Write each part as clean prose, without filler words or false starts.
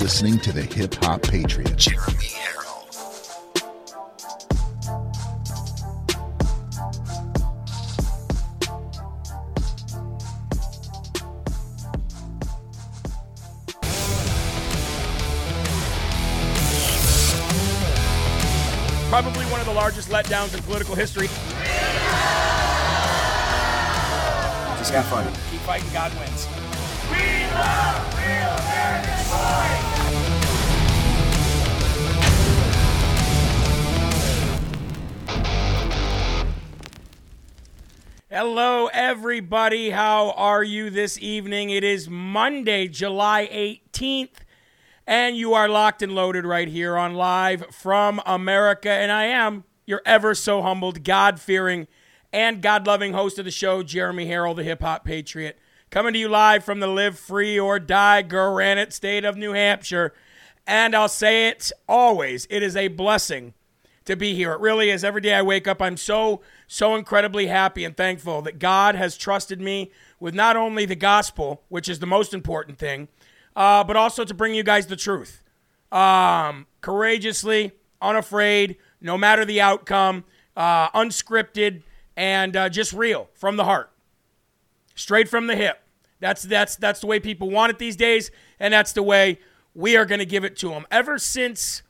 Listening to the Hip Hop Patriot, Jeremy Harrell. Probably one of the largest letdowns in political history. Just have fun. Keep fighting, God wins. We love Real America's Voice! Hello, everybody. How are you this evening? It is Monday, July 18th, and you are locked and loaded right here on Live From America. And I am your ever so humbled, God-fearing, and God-loving host of the show, Jeremy Harrell, the hip-hop patriot, coming to you live from the live free or die granite state of New Hampshire. And I'll say it always, it is a blessing to be here. It really is. Every day I wake up, I'm so incredibly happy and thankful that God has trusted me with not only the gospel, which is the most important thing, but also to bring you guys the truth. Courageously, unafraid, no matter the outcome, unscripted, and just real, from the heart. Straight from the hip. That's the way people want it these days, and that's the way we are going to give it to them. Ever since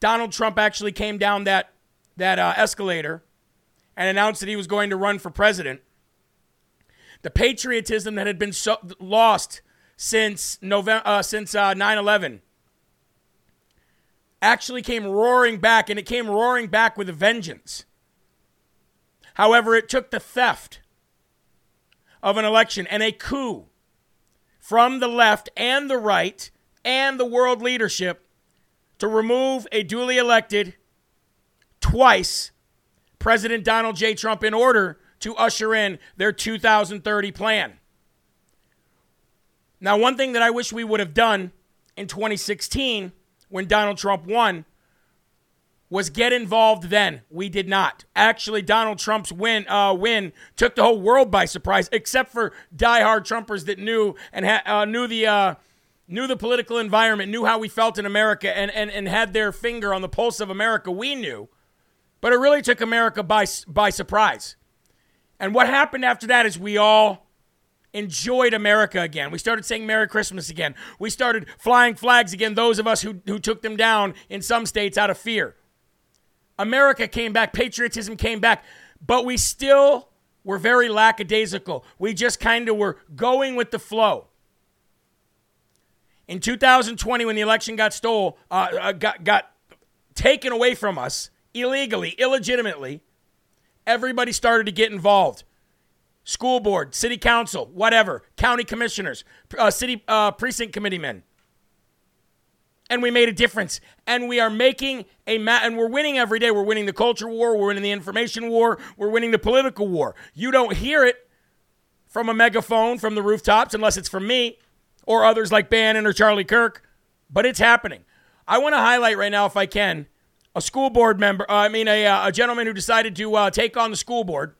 Donald Trump actually came down that escalator and announced that he was going to run for president, the patriotism that had been lost since 9/11 actually came roaring back, and it came roaring back with a vengeance. However, it took the theft of an election and a coup from the left and the right and the world leadership to remove a duly elected, twice, President Donald J. Trump in order to usher in their 2030 plan. Now, one thing that I wish we would have done in 2016 when Donald Trump won was get involved then. We did not. Actually, Donald Trump's win took the whole world by surprise, except for diehard Trumpers that knew the political environment, knew how we felt in America, and had their finger on the pulse of America. We knew. But it really took America by surprise. And what happened after that is we all enjoyed America again. We started saying Merry Christmas again. We started flying flags again, those of us who took them down in some states out of fear. America came back. Patriotism came back. But we still were very lackadaisical. We just kind of were going with the flow. In 2020, when the election got taken away from us, illegally, illegitimately, everybody started to get involved. School board, city council, whatever, county commissioners, city precinct committeemen. and we made a difference. And we are making and we're winning every day. We're winning the culture war. We're winning the information war. We're winning the political war. You don't hear it from a megaphone from the rooftops unless it's from me or others like Bannon or Charlie Kirk. But it's happening. I want to highlight right now, if I can, a school board member. A gentleman who decided to take on the school board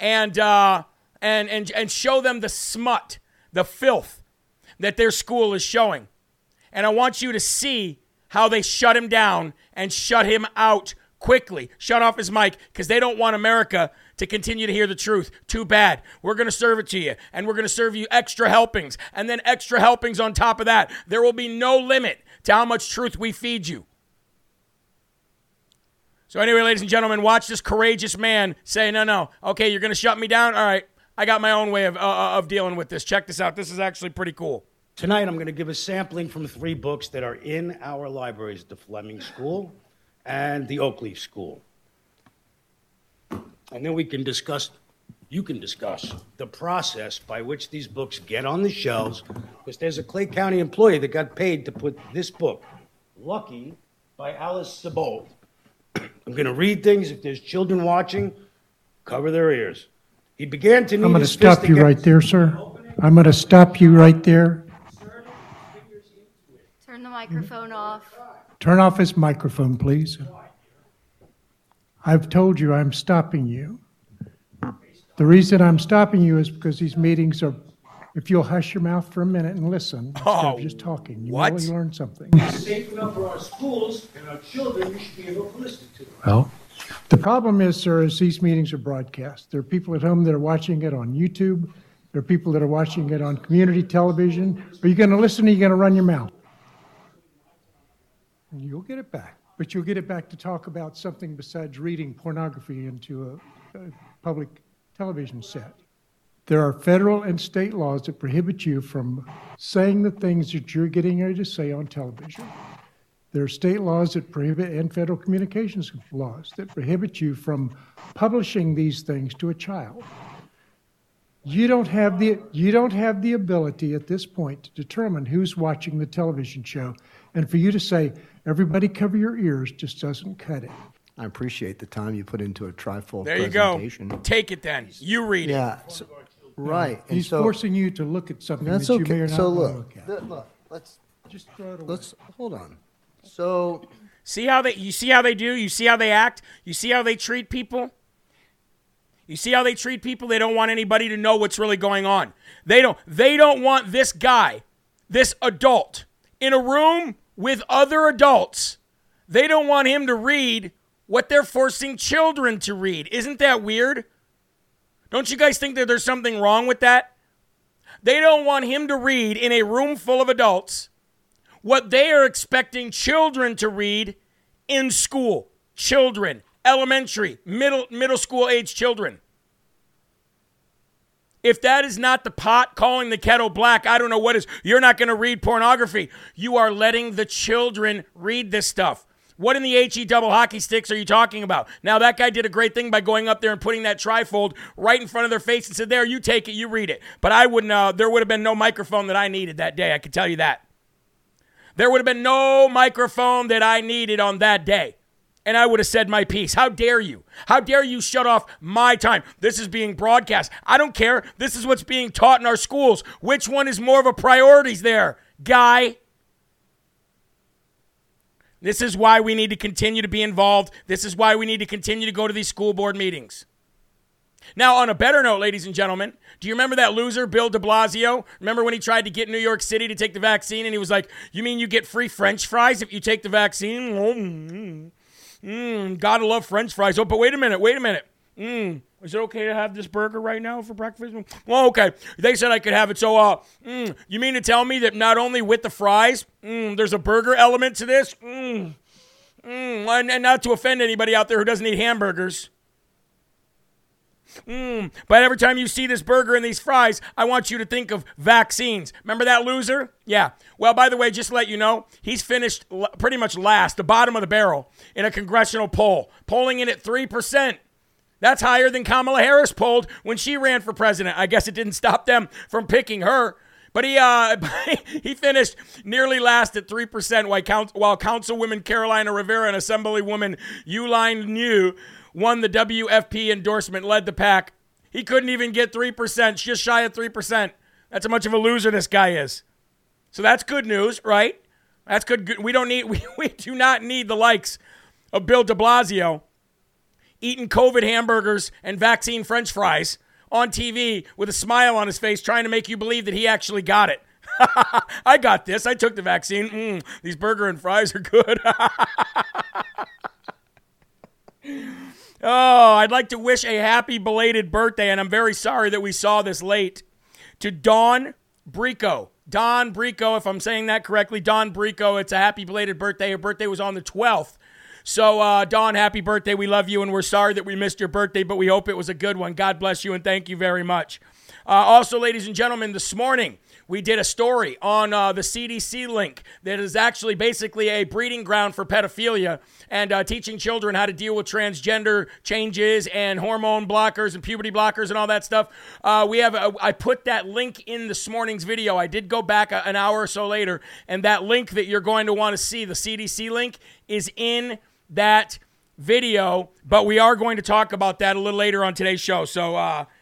and show them the smut, the filth that their school is showing. And I want you to see how they shut him down and shut him out quickly. Shut off his mic because they don't want America to continue to hear the truth. Too bad. We're going to serve it to you. And we're going to serve you extra helpings. And then extra helpings on top of that. There will be no limit to how much truth we feed you. So anyway, ladies and gentlemen, watch this courageous man say, no. Okay, you're going to shut me down? All right. I got my own way of dealing with this. Check this out. This is actually pretty cool. Tonight, I'm going to give a sampling from 3 books that are in our libraries, the Fleming School and the Oakleaf School. And then you can discuss the process by which these books get on the shelves, because there's a Clay County employee that got paid to put this book, Lucky, by Alice Sebold. I'm going to read things. If there's children watching, cover their ears. He began to need his fist against... I'm going to stop you right there. Turn the microphone off. Turn off his microphone, please. I've told you I'm stopping you. The reason I'm stopping you is because these meetings are, if you'll hush your mouth for a minute and listen, instead of just talking, you really learn something. It's safe enough for our schools and our children, you should be able to listen to them. Well, the problem is, sir, is these meetings are broadcast. There are people at home that are watching it on YouTube. There are people that are watching it on community television. Are you going to listen or are you going to run your mouth? And you'll get it back. But you'll get it back to talk about something besides reading pornography into a public television set. There are federal and state laws that prohibit you from saying the things that you're getting ready to say on television. There are state laws that prohibit, and federal communications laws that prohibit you from publishing these things to a child. You don't have the ability at this point to determine who's watching the television show. And for you to say, everybody cover your ears, just doesn't cut it. I appreciate the time you put into a trifold presentation. There you go. Take it then. You read it. So, right. And he's forcing you to look at something that you may or not want to look at. Look, let's just throw it away. Hold on. So you see how they do? You see how they act? You see how they treat people? You see how they treat people? They don't want anybody to know what's really going on. They don't want this guy, this adult, in a room with other adults. They don't want him to read what they're forcing children to read. Isn't that weird? Don't you guys think that there's something wrong with that? They don't want him to read in a room full of adults what they are expecting children to read in school. Children. Elementary, middle school age children. If that is not the pot calling the kettle black, I don't know what is. You're not going to read pornography. You are letting the children read this stuff. What in the H-E double hockey sticks are you talking about? Now, that guy did a great thing by going up there and putting that trifold right in front of their face and said, there, you take it, you read it. But I wouldn't. There would have been no microphone that I needed that day. I can tell you that. There would have been no microphone that I needed on that day. And I would have said my piece. How dare you? How dare you shut off my time? This is being broadcast. I don't care. This is what's being taught in our schools. Which one is more of a priority there, guy? This is why we need to continue to be involved. This is why we need to continue to go to these school board meetings. Now, on a better note, ladies and gentlemen, do you remember that loser, Bill De Blasio? Remember when he tried to get New York City to take the vaccine and he was like, you mean you get free French fries if you take the vaccine? Mm-hmm. Gotta love French fries. Oh, but wait a minute. Is it okay to have this burger right now for breakfast? Well, okay. They said I could have it. So, you mean to tell me that not only with the fries, there's a burger element to this? And not to offend anybody out there who doesn't eat hamburgers. But every time you see this burger and these fries, I want you to think of vaccines. Remember that loser? Yeah. Well, by the way, just to let you know, he's finished pretty much last, the bottom of the barrel, in a congressional poll, polling in at 3%. That's higher than Kamala Harris polled when she ran for president. I guess it didn't stop them from picking her. But he finished nearly last at 3%, while Councilwoman Carolina Rivera and Assemblywoman Uline New won the WFP endorsement, led the pack. He couldn't even get 3%, just shy of 3%. That's how much of a loser this guy is. So that's good news, right? That's good. We do not need the likes of Bill De Blasio eating COVID hamburgers and vaccine French fries on TV with a smile on his face, trying to make you believe that he actually got it. I got this. I took the vaccine. These burger and fries are good. Oh, I'd like to wish a happy belated birthday, and I'm very sorry that we saw this late, to Don Brico. Don Brico, if I'm saying that correctly. Don Brico, it's a happy belated birthday. Her birthday was on the 12th. So, Don, happy birthday. We love you, and we're sorry that we missed your birthday, but we hope it was a good one. God bless you, and thank you very much. Also, ladies and gentlemen, this morning we did a story on the CDC link that is actually basically a breeding ground for pedophilia, and teaching children how to deal with transgender changes and hormone blockers and puberty blockers and all that stuff. I put that link in this morning's video. I did go back an hour or so later, and that link that you're going to want to see, the CDC link, is in that video, but we are going to talk about that a little later on today's show. So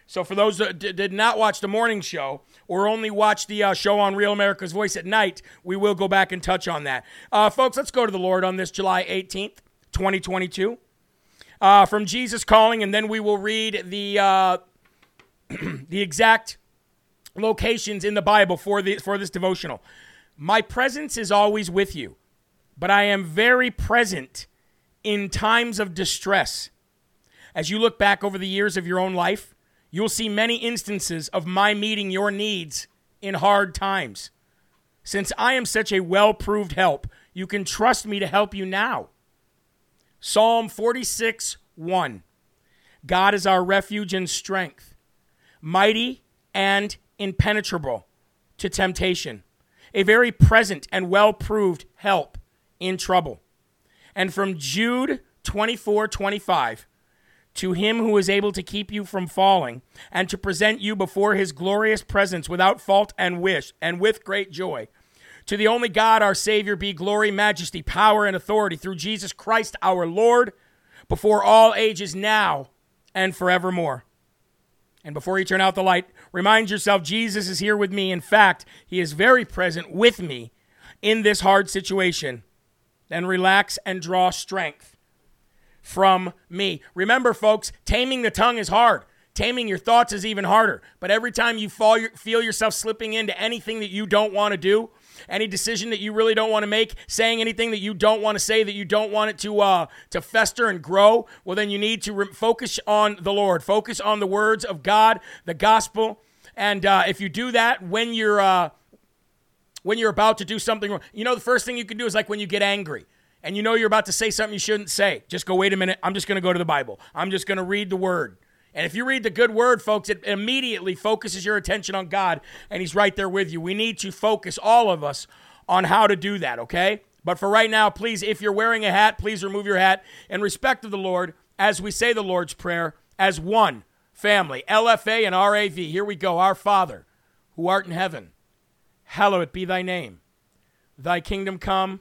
for those that did not watch the morning show or only watch the show on Real America's Voice at night, we will go back and touch on that. Folks, let's go to the Lord on this July 18th, 2022. From Jesus Calling, and then we will read the the exact locations in the Bible for this devotional. My presence is always with you, but I am very present in times of distress. As you look back over the years of your own life, you'll see many instances of my meeting your needs in hard times. Since I am such a well-proved help, you can trust me to help you now. Psalm 46:1. God is our refuge and strength, mighty and impenetrable to temptation, a very present and well-proved help in trouble. And from Jude 24:25, to him who is able to keep you from falling and to present you before his glorious presence without fault and wish and with great joy. To the only God, our Savior, be glory, majesty, power, and authority through Jesus Christ, our Lord, before all ages, now and forevermore. And before you turn out the light, remind yourself Jesus is here with me. In fact, he is very present with me in this hard situation. Then relax and draw strength from me. Remember, folks, taming the tongue is hard. Taming your thoughts is even harder. But every time you feel yourself slipping into anything that you don't want to do, any decision that you really don't want to make, saying anything that you don't want to say, that you don't want it to fester and grow, well, then you need to focus on the Lord. Focus on the words of God, the gospel. And if you do that when you're about to do something wrong. You know, the first thing you can do is like when you get angry and you know you're about to say something you shouldn't say. Just go, wait a minute, I'm just going to go to the Bible. I'm just going to read the Word. And if you read the good Word, folks, it immediately focuses your attention on God, and he's right there with you. We need to focus, all of us, on how to do that, okay? But for right now, please, if you're wearing a hat, please remove your hat in respect of the Lord as we say the Lord's Prayer as one family. LFA and RAV. Here we go. Our Father, who art in heaven, hallowed be thy name. Thy kingdom come,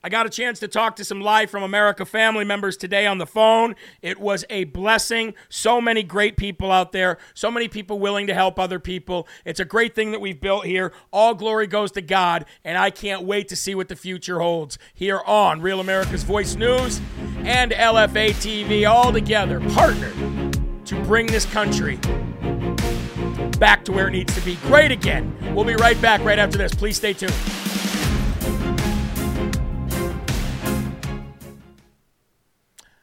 I got a chance to talk to some Live From America family members today on the phone. It was a blessing. So many great people out there. So many people willing to help other people. It's a great thing that we've built here. All glory goes to God, and I can't wait to see what the future holds here on Real America's Voice News and LFA TV, all together, partnered to bring this country back to where it needs to be. Great again. We'll be right back right after this. Please stay tuned.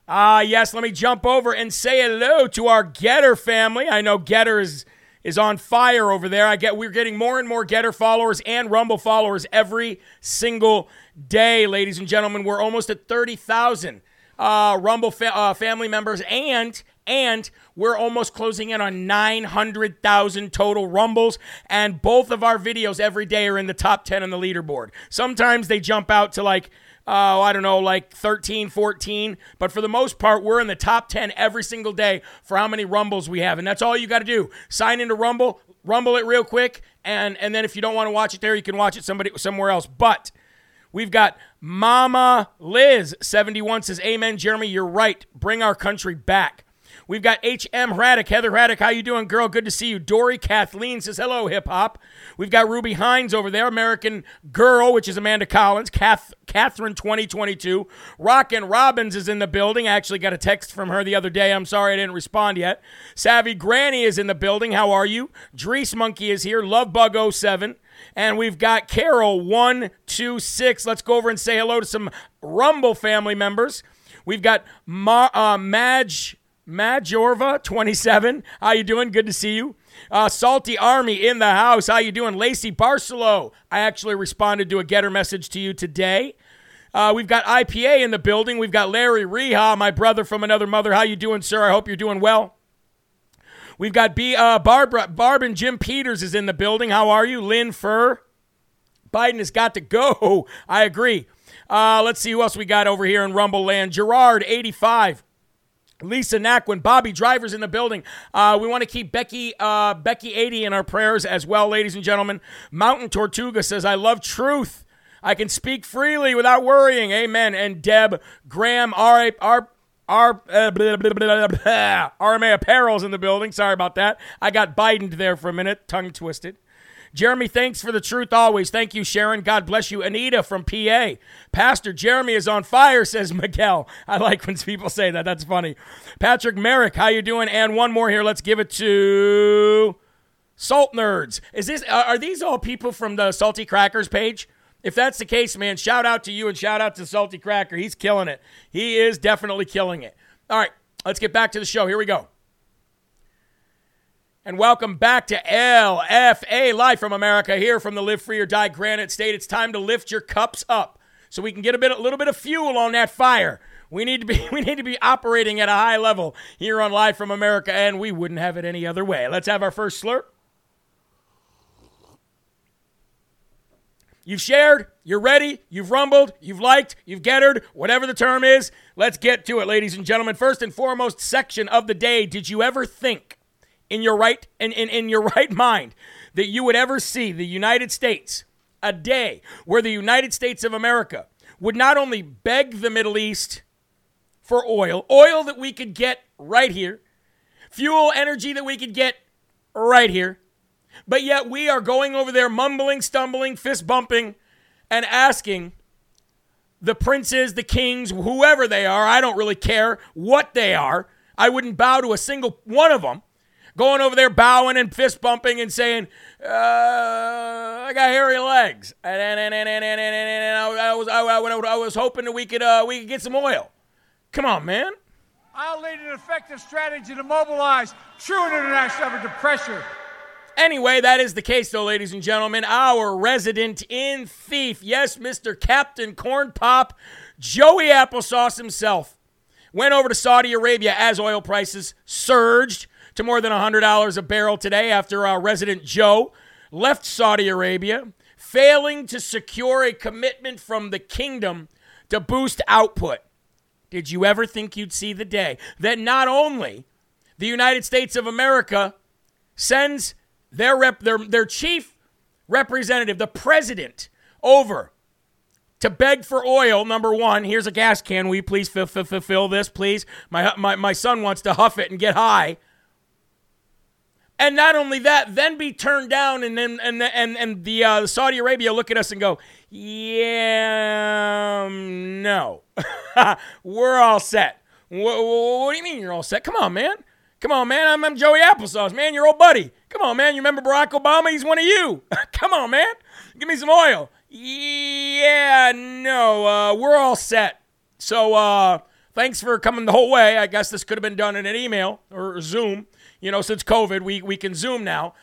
Yes, let me jump over and say hello to our Getter family. I know Getter is on fire over there. We're getting more and more Getter followers and Rumble followers every single day, ladies and gentlemen. We're almost at 30,000 Rumble family members, and we're almost closing in on 900,000 total Rumbles, and both of our videos every day are in the top 10 on the leaderboard. Sometimes they jump out to like, I don't know, like 13, 14, but for the most part, we're in the top 10 every single day for how many Rumbles we have, and that's all you got to do. Sign into Rumble, Rumble it real quick, and then if you don't want to watch it there, you can watch it somewhere else, but we've got Mama Liz, 71, says, amen, Jeremy, you're right. Bring our country back. We've got H.M. Haddock. Heather Haddock, how you doing, girl? Good to see you. Dory Kathleen says, hello, hip-hop. We've got Ruby Hines over there, American Girl, which is Amanda Collins, Catherine 2022. Rockin' Robbins is in the building. I actually got a text from her the other day. I'm sorry I didn't respond yet. Savvy Granny is in the building. How are you? Drees Monkey is here. Lovebug 07. And we've got Carol 126. Let's go over and say hello to some Rumble family members. We've got Majorva 27. How you doing? Good to see you. Salty Army in the house. How you doing? Lacey Barcelo. I actually responded to a Getter message to you today. We've got IPA in the building. We've got Larry Reha, my brother from another mother. How you doing, sir? I hope you're doing well. We've got Barb and Jim Peters is in the building. How are you? Lynn Furr. Biden has got to go. I agree. Let's see who else we got over here in Rumble Land. Gerard, 85. Lisa Naquin, Bobby Driver's in the building. We want to keep Becky 80 in our prayers as well, ladies and gentlemen. Mountain Tortuga says, I love truth. I can speak freely without worrying. Amen. And Deb Graham, RMA Apparel's in the building. Sorry about that. I got Bidened there for a minute. Tongue twisted. Jeremy, thanks for the truth always. Thank you, Sharon. God bless you. Anita from PA. Pastor Jeremy is on fire, says Miguel. I like when people say that. That's funny. Patrick Merrick, how you doing? And one more here. Let's give it to Salt Nerds. Are these all people from the Salty Crackers page? If that's the case, man, shout out to you and shout out to Salty Cracker. He's killing it. He is definitely killing it. All right, let's get back to the show. Here we go. And welcome back to LFA, Live from America, here from the Live Free or Die Granite State. It's time to lift your cups up so we can get a little bit of fuel on that fire. We need to be operating at a high level here on Live from America, and we wouldn't have it any other way. Let's have our first slurp. You've shared, you're ready, you've rumbled, you've liked, you've gettered, whatever the term is. Let's get to it, ladies and gentlemen. First and foremost section of the day, did you ever think in your right mind that you would ever see the United States, a day where the United States of America would not only beg the Middle East for oil that we could get right here, fuel, energy that we could get right here, but yet we are going over there mumbling, stumbling, fist bumping, and asking the princes, the kings, whoever they are, I don't really care what they are. I wouldn't bow to a single one of them. Going over there bowing and fist bumping and saying, I got hairy legs. And I was hoping that we could get some oil. Come on, man. I'll lead an effective strategy to mobilize true international effort to pressure. Anyway, that is the case, though, ladies and gentlemen. Our resident in thief, yes, Mr. Captain Corn Pop, Joey Applesauce himself, went over to Saudi Arabia as oil prices surged to more than $100 a barrel today after our resident Joe left Saudi Arabia, failing to secure a commitment from the kingdom to boost output. Did you ever think you'd see the day that not only the United States of America sends their chief representative, the president, over to beg for oil? Number one, here's a gas can. Will you please fill this, please? My son wants to huff it and get high. And not only that, then be turned down, and the Saudi Arabia look at us and go, yeah, no, we're all set. What do you mean you're all set? Come on, man. Come on, man. I'm Joey Applesauce, man, your old buddy. Come on, man. You remember Barack Obama? He's one of you. Come on, man. Give me some oil. Yeah, no, we're all set. So thanks for coming the whole way. I guess this could have been done in an email or Zoom. You know, since COVID, we can Zoom now.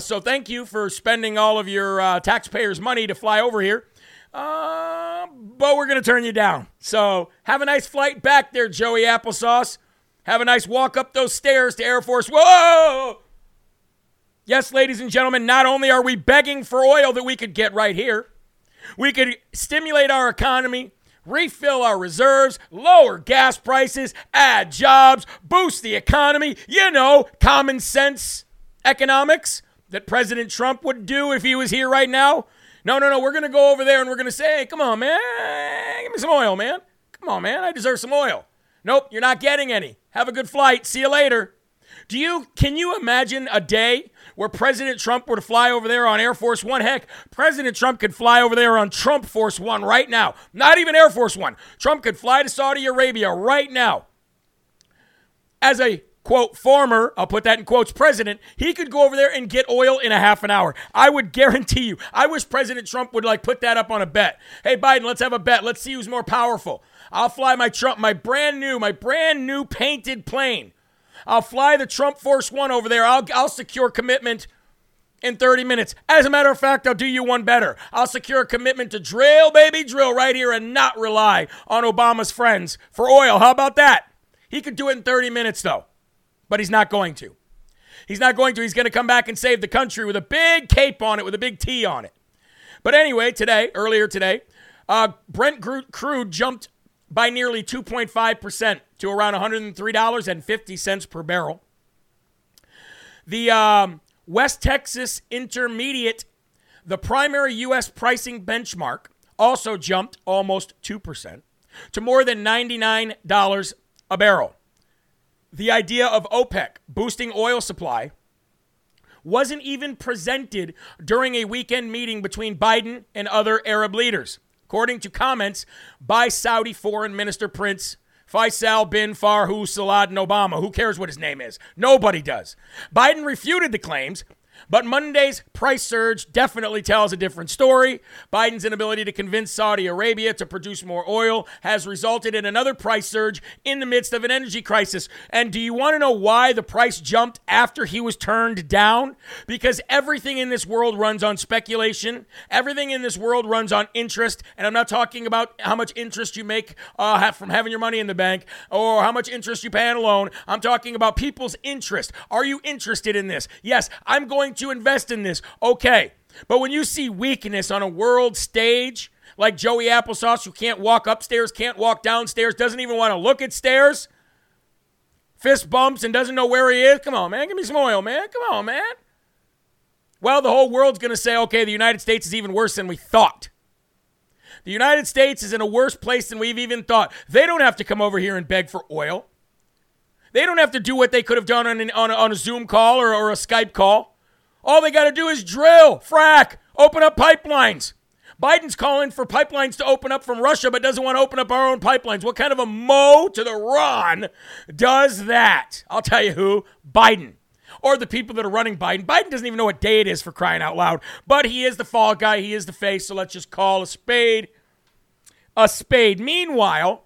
So thank you for spending all of your taxpayers' money to fly over here. But we're going to turn you down. So have a nice flight back there, Joey Applesauce. Have a nice walk up those stairs to Air Force. Whoa! Yes, ladies and gentlemen, not only are we begging for oil that we could get right here, we could stimulate our economy, refill our reserves, lower gas prices, add jobs, boost the economy. You know, common sense economics that President Trump would do if he was here right now. No, we're going to go over there and we're going to say, hey, come on, man, give me some oil, man. Come on, man, I deserve some oil. Nope, you're not getting any. Have a good flight. See you later. Can you imagine a day where President Trump were to fly over there on Air Force One? Heck, President Trump could fly over there on Trump Force One right now. Not even Air Force One. Trump could fly to Saudi Arabia right now. As a quote, former, I'll put that in quotes, president, he could go over there and get oil in a half an hour. I would guarantee you. I wish President Trump would put that up on a bet. Hey, Biden, let's have a bet. Let's see who's more powerful. I'll fly my brand new painted plane. I'll fly the Trump Force One over there. I'll secure commitment in 30 minutes. As a matter of fact, I'll do you one better. I'll secure a commitment to drill, baby, drill right here and not rely on Obama's friends for oil. How about that? He could do it in 30 minutes, though. But he's not going to. He's going to come back and save the country with a big cape on it, with a big T on it. But anyway, earlier today, Brent crude jumped by nearly 2.5% to around $103.50 per barrel. The West Texas Intermediate, the primary U.S. pricing benchmark, also jumped almost 2% to more than $99 a barrel. The idea of OPEC boosting oil supply wasn't even presented during a weekend meeting between Biden and other Arab leaders, according to comments by Saudi Foreign Minister Prince Faisal bin Farhu Saladin Obama. Who cares what his name is? Nobody does. Biden refuted the claims, but Monday's price surge definitely tells a different story. Biden's inability to convince Saudi Arabia to produce more oil has resulted in another price surge in the midst of an energy crisis. And do you want to know why the price jumped after he was turned down? Because everything in this world runs on speculation. Everything in this world runs on interest. And I'm not talking about how much interest you make from having your money in the bank or how much interest you pay on a loan. I'm talking about people's interest. Are you interested in this? Yes, I'm going to invest in this. Okay. But when you see weakness on a world stage, like Joey Applesauce, who can't walk upstairs, can't walk downstairs, doesn't even want to look at stairs, fist bumps and doesn't know where he is. Come on, man. Give me some oil, man. Come on, man. Well, the whole world's going to say, okay, the United States is even worse than we thought. The United States is in a worse place than we've even thought. They don't have to come over here and beg for oil. They don't have to do what they could have done on a Zoom call or a Skype call. All they got to do is drill, frack, open up pipelines. Biden's calling for pipelines to open up from Russia, but doesn't want to open up our own pipelines. What kind of a mo to the Ron does that? I'll tell you who, Biden. Or the people that are running Biden. Biden doesn't even know what day it is, for crying out loud. But he is the fall guy. He is the face. So let's just call a spade a spade. Meanwhile,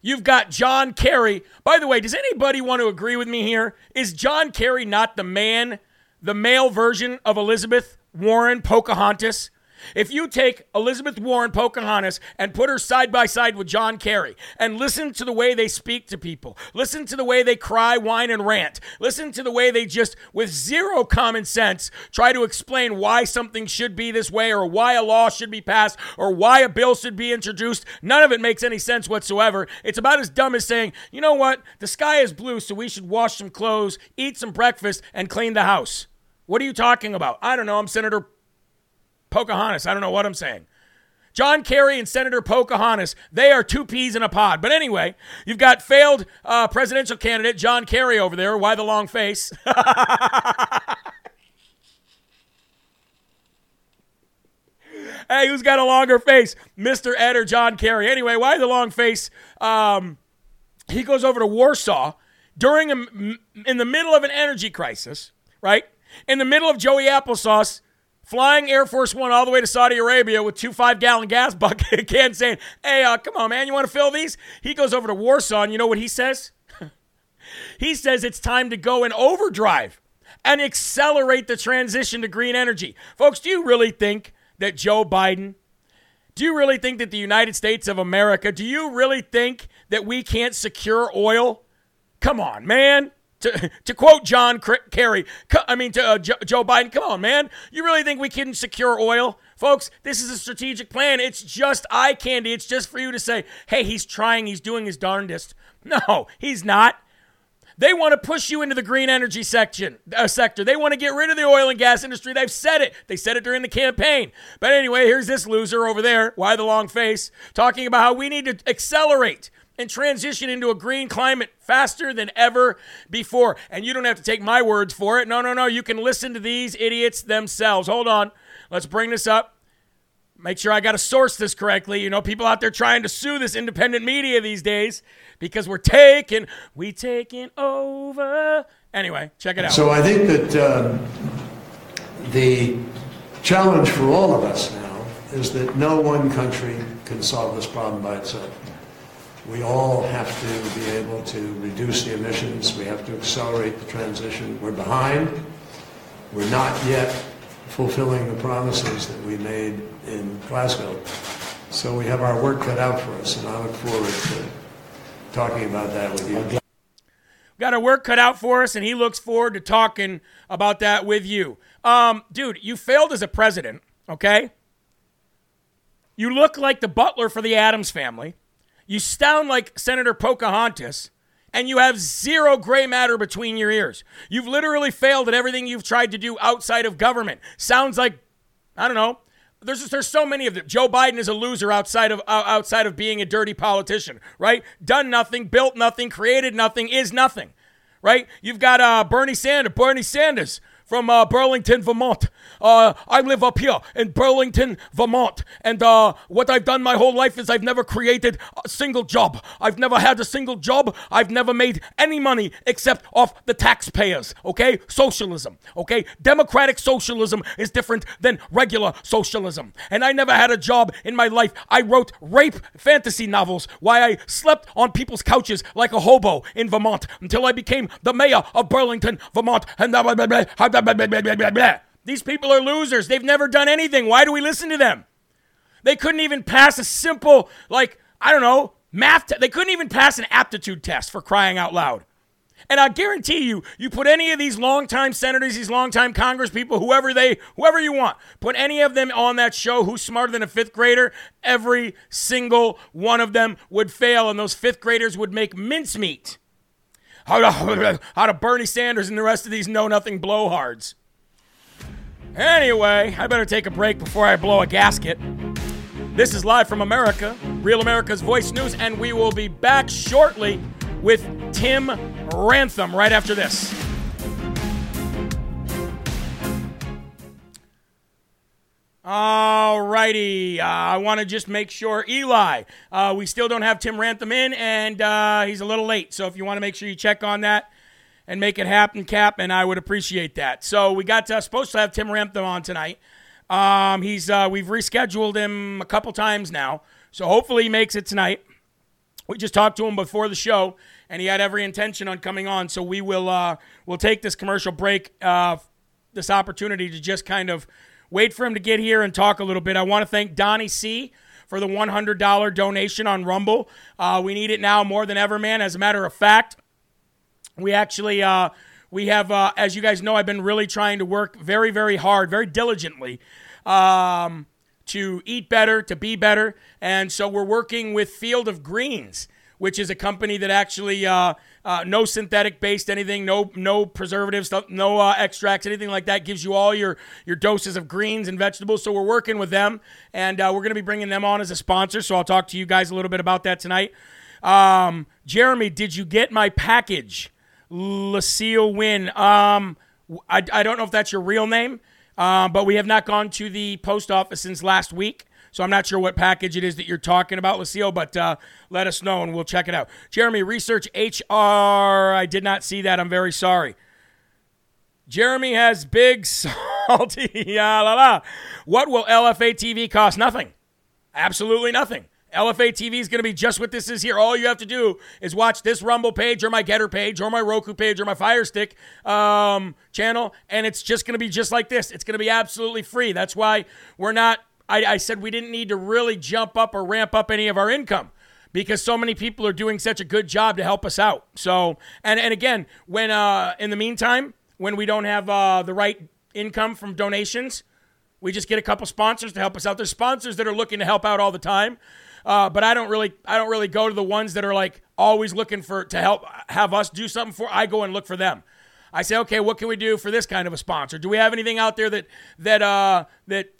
you've got John Kerry. By the way, does anybody want to agree with me here? Is John Kerry not the man? The male version of Elizabeth Warren Pocahontas. If you take Elizabeth Warren Pocahontas and put her side by side with John Kerry and listen to the way they speak to people, listen to the way they cry, whine, and rant, listen to the way they just, with zero common sense, try to explain why something should be this way or why a law should be passed or why a bill should be introduced, none of it makes any sense whatsoever. It's about as dumb as saying, you know what, the sky is blue, so we should wash some clothes, eat some breakfast, and clean the house. What are you talking about? I don't know. I'm Senator Pocahontas. I don't know what I'm saying. John Kerry and Senator Pocahontas, they are two peas in a pod. But anyway, you've got failed presidential candidate John Kerry over there. Why the long face? Hey, who's got a longer face? Mr. Ed or John Kerry? Anyway, why the long face? He goes over to Warsaw in the middle of an energy crisis, right? In the middle of Joey Applesauce flying Air Force One all the way to Saudi Arabia with 2 5-gallon gas bucket cans saying, hey, come on, man, you want to fill these? He goes over to Warsaw, and you know what he says? He says it's time to go in overdrive and accelerate the transition to green energy. Folks, do you really think that Joe Biden Do you really think that the United States of America, do you really think that we can't secure oil? Come on, man. To quote John Kerry, Joe Biden, come on, man. You really think we can secure oil? Folks, this is a strategic plan. It's just eye candy. It's just for you to say, hey, he's trying. He's doing his darndest. No, he's not. They want to push you into the green energy sector. They want to get rid of the oil and gas industry. They've said it. They said it during the campaign. But anyway, here's this loser over there, why the long face, talking about how we need to accelerate and transition into a green climate faster than ever before. And you don't have to take my words for it. No. You can listen to these idiots themselves. Hold on. Let's bring this up. Make sure I got to source this correctly. You know, people out there trying to sue this independent media these days because we're taking over. Anyway, check it out. So I think that the challenge for all of us now is that no one country can solve this problem by itself. We all have to be able to reduce the emissions. We have to accelerate the transition. We're behind. We're not yet fulfilling the promises that we made in Glasgow. So we have our work cut out for us, and I look forward to talking about that with you. We got our work cut out for us, and he looks forward to talking about that with you. Dude, you failed as a president, okay? You look like the butler for the Addams Family. You sound like Senator Pocahontas. And you have zero gray matter between your ears. You've literally failed at everything you've tried to do outside of government. Sounds like, I don't know. There's so many of them. Joe Biden is a loser outside of being a dirty politician, right? Done nothing, built nothing, created nothing, is nothing, right? You've got Bernie Sanders from Burlington, Vermont. I live up here in Burlington, Vermont. And what I've done my whole life is I've never created a single job. I've never had a single job. I've never made any money except off the taxpayers, okay? Socialism, okay? Democratic socialism is different than regular socialism. And I never had a job in my life. I wrote rape fantasy novels while I slept on people's couches like a hobo in Vermont until I became the mayor of Burlington, Vermont. And these people are losers. They've never done anything. Why do we listen to them? They couldn't even pass a simple, math test. They couldn't even pass an aptitude test, for crying out loud. And I guarantee you put any of these longtime senators, these longtime Congress people, whoever you want, put any of them on that show who's smarter than a fifth grader, every single one of them would fail, and those fifth graders would make mincemeat out of Bernie Sanders and the rest of these know-nothing blowhards. Anyway, I better take a break before I blow a gasket. This is Live from America, Real America's Voice News, and we will be back shortly with Tim Ramthun right after this. All righty. I want to just make sure, Eli, we still don't have Tim Ramthun in, and he's a little late. So if you want to make sure you check on that and make it happen, Cap, and I would appreciate that. So we got supposed to have Tim Ramthun on tonight. We've rescheduled him a couple times now, so hopefully he makes it tonight. We just talked to him before the show, and he had every intention on coming on. So we will we'll take this commercial break, this opportunity to just kind of wait for him to get here and talk a little bit. I want to thank Donnie C. for the $100 donation on Rumble. We need it now more than ever, man. As a matter of fact, we actually, we have, as you guys know, I've been really trying to work very, very hard, very diligently to eat better, to be better. And so we're working with Field of Greens, which is a company that actually no synthetic-based anything, no preservatives, no extracts, anything like that. Gives you all your doses of greens and vegetables. So we're working with them, and we're going to be bringing them on as a sponsor. So I'll talk to you guys a little bit about that tonight. Jeremy, did you get my package? Lucille Wynn. I don't know if that's your real name, but we have not gone to the post office since last week. So I'm not sure what package it is that you're talking about, Lucille, but let us know and we'll check it out. Jeremy, research HR. I did not see that. I'm very sorry. Jeremy has big salty. What will LFA TV cost? Nothing. Absolutely nothing. LFA TV is going to be just what this is here. All you have to do is watch this Rumble page or my Getter page or my Roku page or my Fire Stick channel, and it's just going to be just like this. It's going to be absolutely free. That's why we're not I said we didn't need to really jump up or ramp up any of our income because so many people are doing such a good job to help us out. So, and again, when in the meantime, when we don't have the right income from donations, we just get a couple sponsors to help us out. There's sponsors that are looking to help out all the time, but I don't really go to the ones that are like always looking for to help have us do something for. I go and look for them. I say, okay, what can we do for this kind of a sponsor? Do we have anything out there that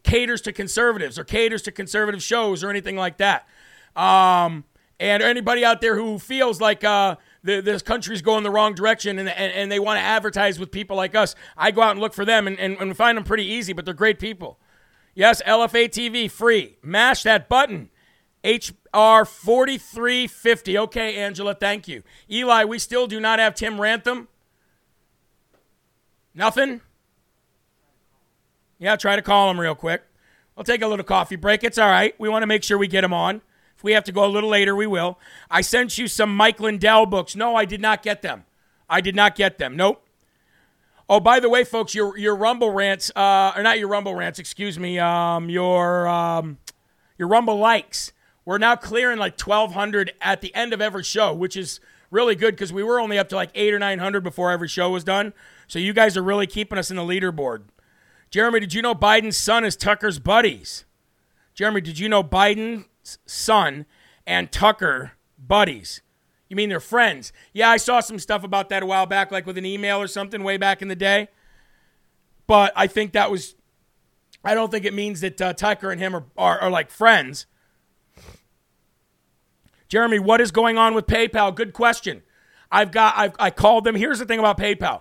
caters to conservatives or caters to conservative shows or anything like that? And anybody out there who feels like this country's going the wrong direction and they want to advertise with people like us, I go out and look for them and find them pretty easy, but they're great people. Yes, LFA TV, free. Mash that button. HR 4350. Okay, Angela, thank you. Eli, we still do not have Tim Ramthun. Nothing? Yeah, try to call him real quick. We'll take a little coffee break. It's all right. We want to make sure we get him on. If we have to go a little later, we will. I sent you some Mike Lindell books. No, I did not get them. Nope. Oh, by the way, folks, your Rumble rants, or not your Rumble rants, excuse me, your Rumble likes. We're now clearing like 1,200 at the end of every show, which is really good because we were only up to like 800 or 900 before every show was done. So you guys are really keeping us in the leaderboard. Jeremy, did you know Biden's son is Tucker's buddies? Jeremy, did you know Biden's son and Tucker buddies? You mean they're friends? Yeah, I saw some stuff about that a while back, like with an email or something way back in the day. But I think that was, I don't think it means that Tucker and him are like friends. Jeremy, what is going on with PayPal? Good question. I called them. Here's the thing about PayPal.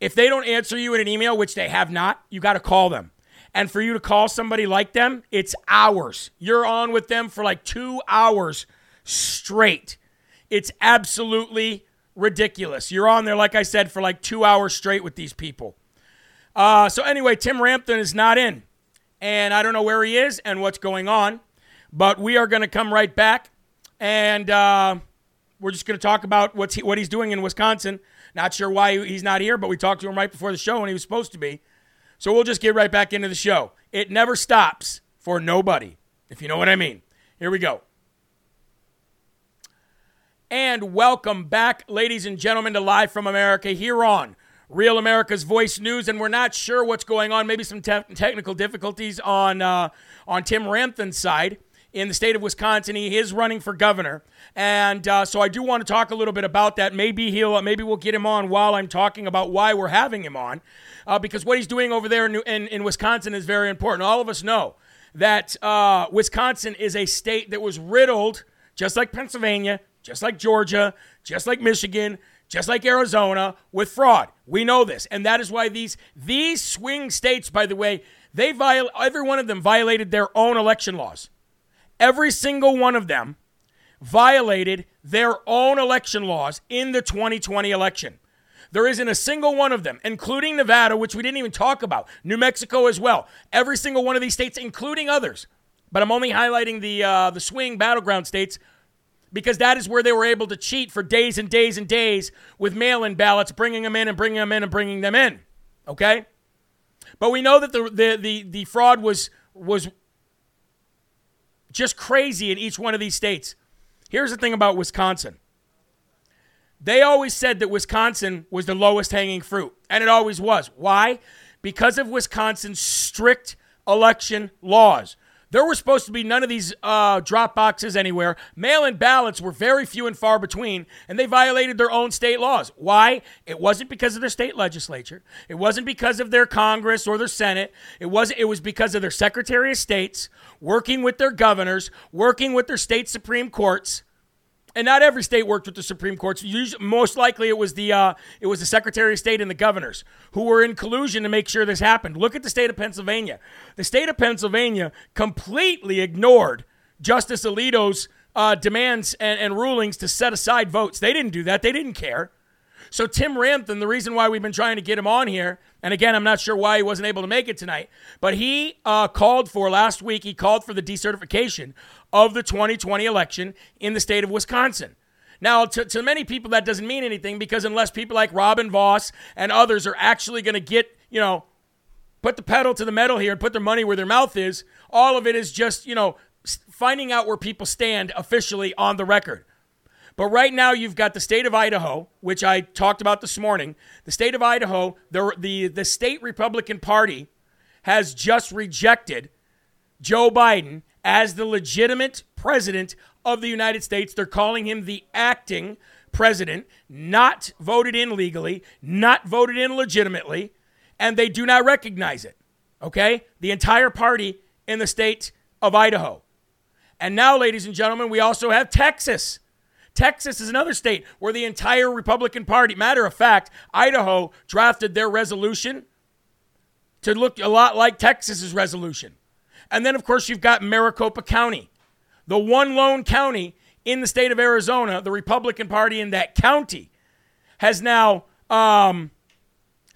If they don't answer you in an email, which they have not, you got to call them. And for you to call somebody like them, it's hours. You're on with them for like 2 hours straight. It's absolutely ridiculous. You're on there, like I said, for like 2 hours straight with these people. So anyway, Tim Ramthun is not in. And I don't know where he is and what's going on. But we are going to come right back. And we're just going to talk about what he's doing in Wisconsin. Not sure why he's not here, but we talked to him right before the show and he was supposed to be. So we'll just get right back into the show. It never stops for nobody, if you know what I mean. Here we go. And welcome back, ladies and gentlemen, to Live From America here on Real America's Voice News. And we're not sure what's going on. Maybe some technical difficulties on Tim Ramthun's side. In the state of Wisconsin, he is running for governor, and so I do want to talk a little bit about that. Maybe we'll get him on while I'm talking about why we're having him on, because what he's doing over there in Wisconsin is very important. All of us know that Wisconsin is a state that was riddled, just like Pennsylvania, just like Georgia, just like Michigan, just like Arizona, with fraud. We know this, and that is why these swing states, by the way, every one of them violated their own election laws. Every single one of them violated their own election laws in the 2020 election. There isn't a single one of them, including Nevada, which we didn't even talk about, New Mexico as well. Every single one of these states, including others. But I'm only highlighting the swing battleground states because that is where they were able to cheat for days and days and days with mail-in ballots, bringing them in and bringing them in and bringing them in. Okay? But we know that the fraud was just crazy in each one of these states. Here's the thing about Wisconsin. They always said that Wisconsin was the lowest hanging fruit, and it always was. Why? Because of Wisconsin's strict election laws. There were supposed to be none of these drop boxes anywhere. Mail-in ballots were very few and far between, and they violated their own state laws. Why? It wasn't because of their state legislature. It wasn't because of their Congress or their Senate. It was because of their Secretary of States, working with their governors, working with their state Supreme Courts. And not every state worked with the Supreme Courts. Most likely it was the Secretary of State and the governors who were in collusion to make sure this happened. Look at the state of Pennsylvania. The state of Pennsylvania completely ignored Justice Alito's demands and rulings to set aside votes. They didn't do that. They didn't care. So Tim Ramthun, the reason why we've been trying to get him on here, and again, I'm not sure why he wasn't able to make it tonight, but he called for the decertification of the 2020 election in the state of Wisconsin. Now, to many people, that doesn't mean anything because unless people like Robin Voss and others are actually going to get, put the pedal to the metal here and put their money where their mouth is. All of it is just, you know, finding out where people stand officially on the record. But right now you've got the state of Idaho, which I talked about this morning. The state of Idaho, the state Republican Party has just rejected Joe Biden as the legitimate president of the United States. They're calling him the acting president, not voted in legally, not voted in legitimately, and they do not recognize it, okay? The entire party in the state of Idaho. And now, ladies and gentlemen, we also have Texas. Texas is another state where the entire Republican Party, matter of fact, Idaho drafted their resolution to look a lot like Texas's resolution. And then, of course, you've got Maricopa County, the one lone county in the state of Arizona. The Republican Party in that county has now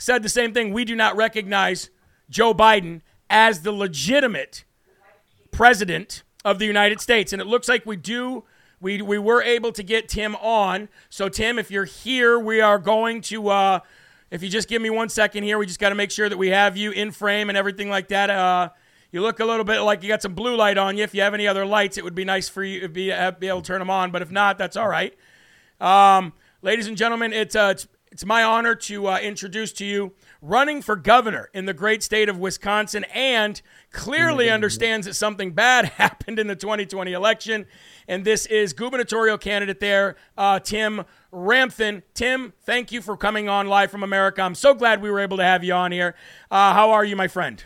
said the same thing. We do not recognize Joe Biden as the legitimate president of the United States. And it looks like we do. We were able to get Tim on. So, Tim, if you're here, we are going to, if you just give me 1 second here, we just got to make sure that we have you in frame and everything like that. You look a little bit like you got some blue light on you. If you have any other lights, it would be nice for you to be able to turn them on. But if not, that's all right. Ladies and gentlemen, it's my honor to introduce to you running for governor in the great state of Wisconsin, and clearly understands that something bad happened in the 2020 election. And this is gubernatorial candidate there, Tim Ramthun. Tim, thank you for coming on Live from America. I'm so glad we were able to have you on here. How are you, my friend?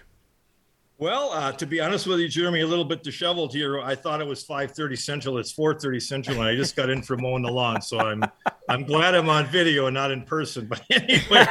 Well, to be honest with you, Jeremy, a little bit disheveled here. I thought it was 5:30 Central. It's 4:30 Central, and I just got in from mowing the lawn. So I'm glad I'm on video and not in person. But anyway,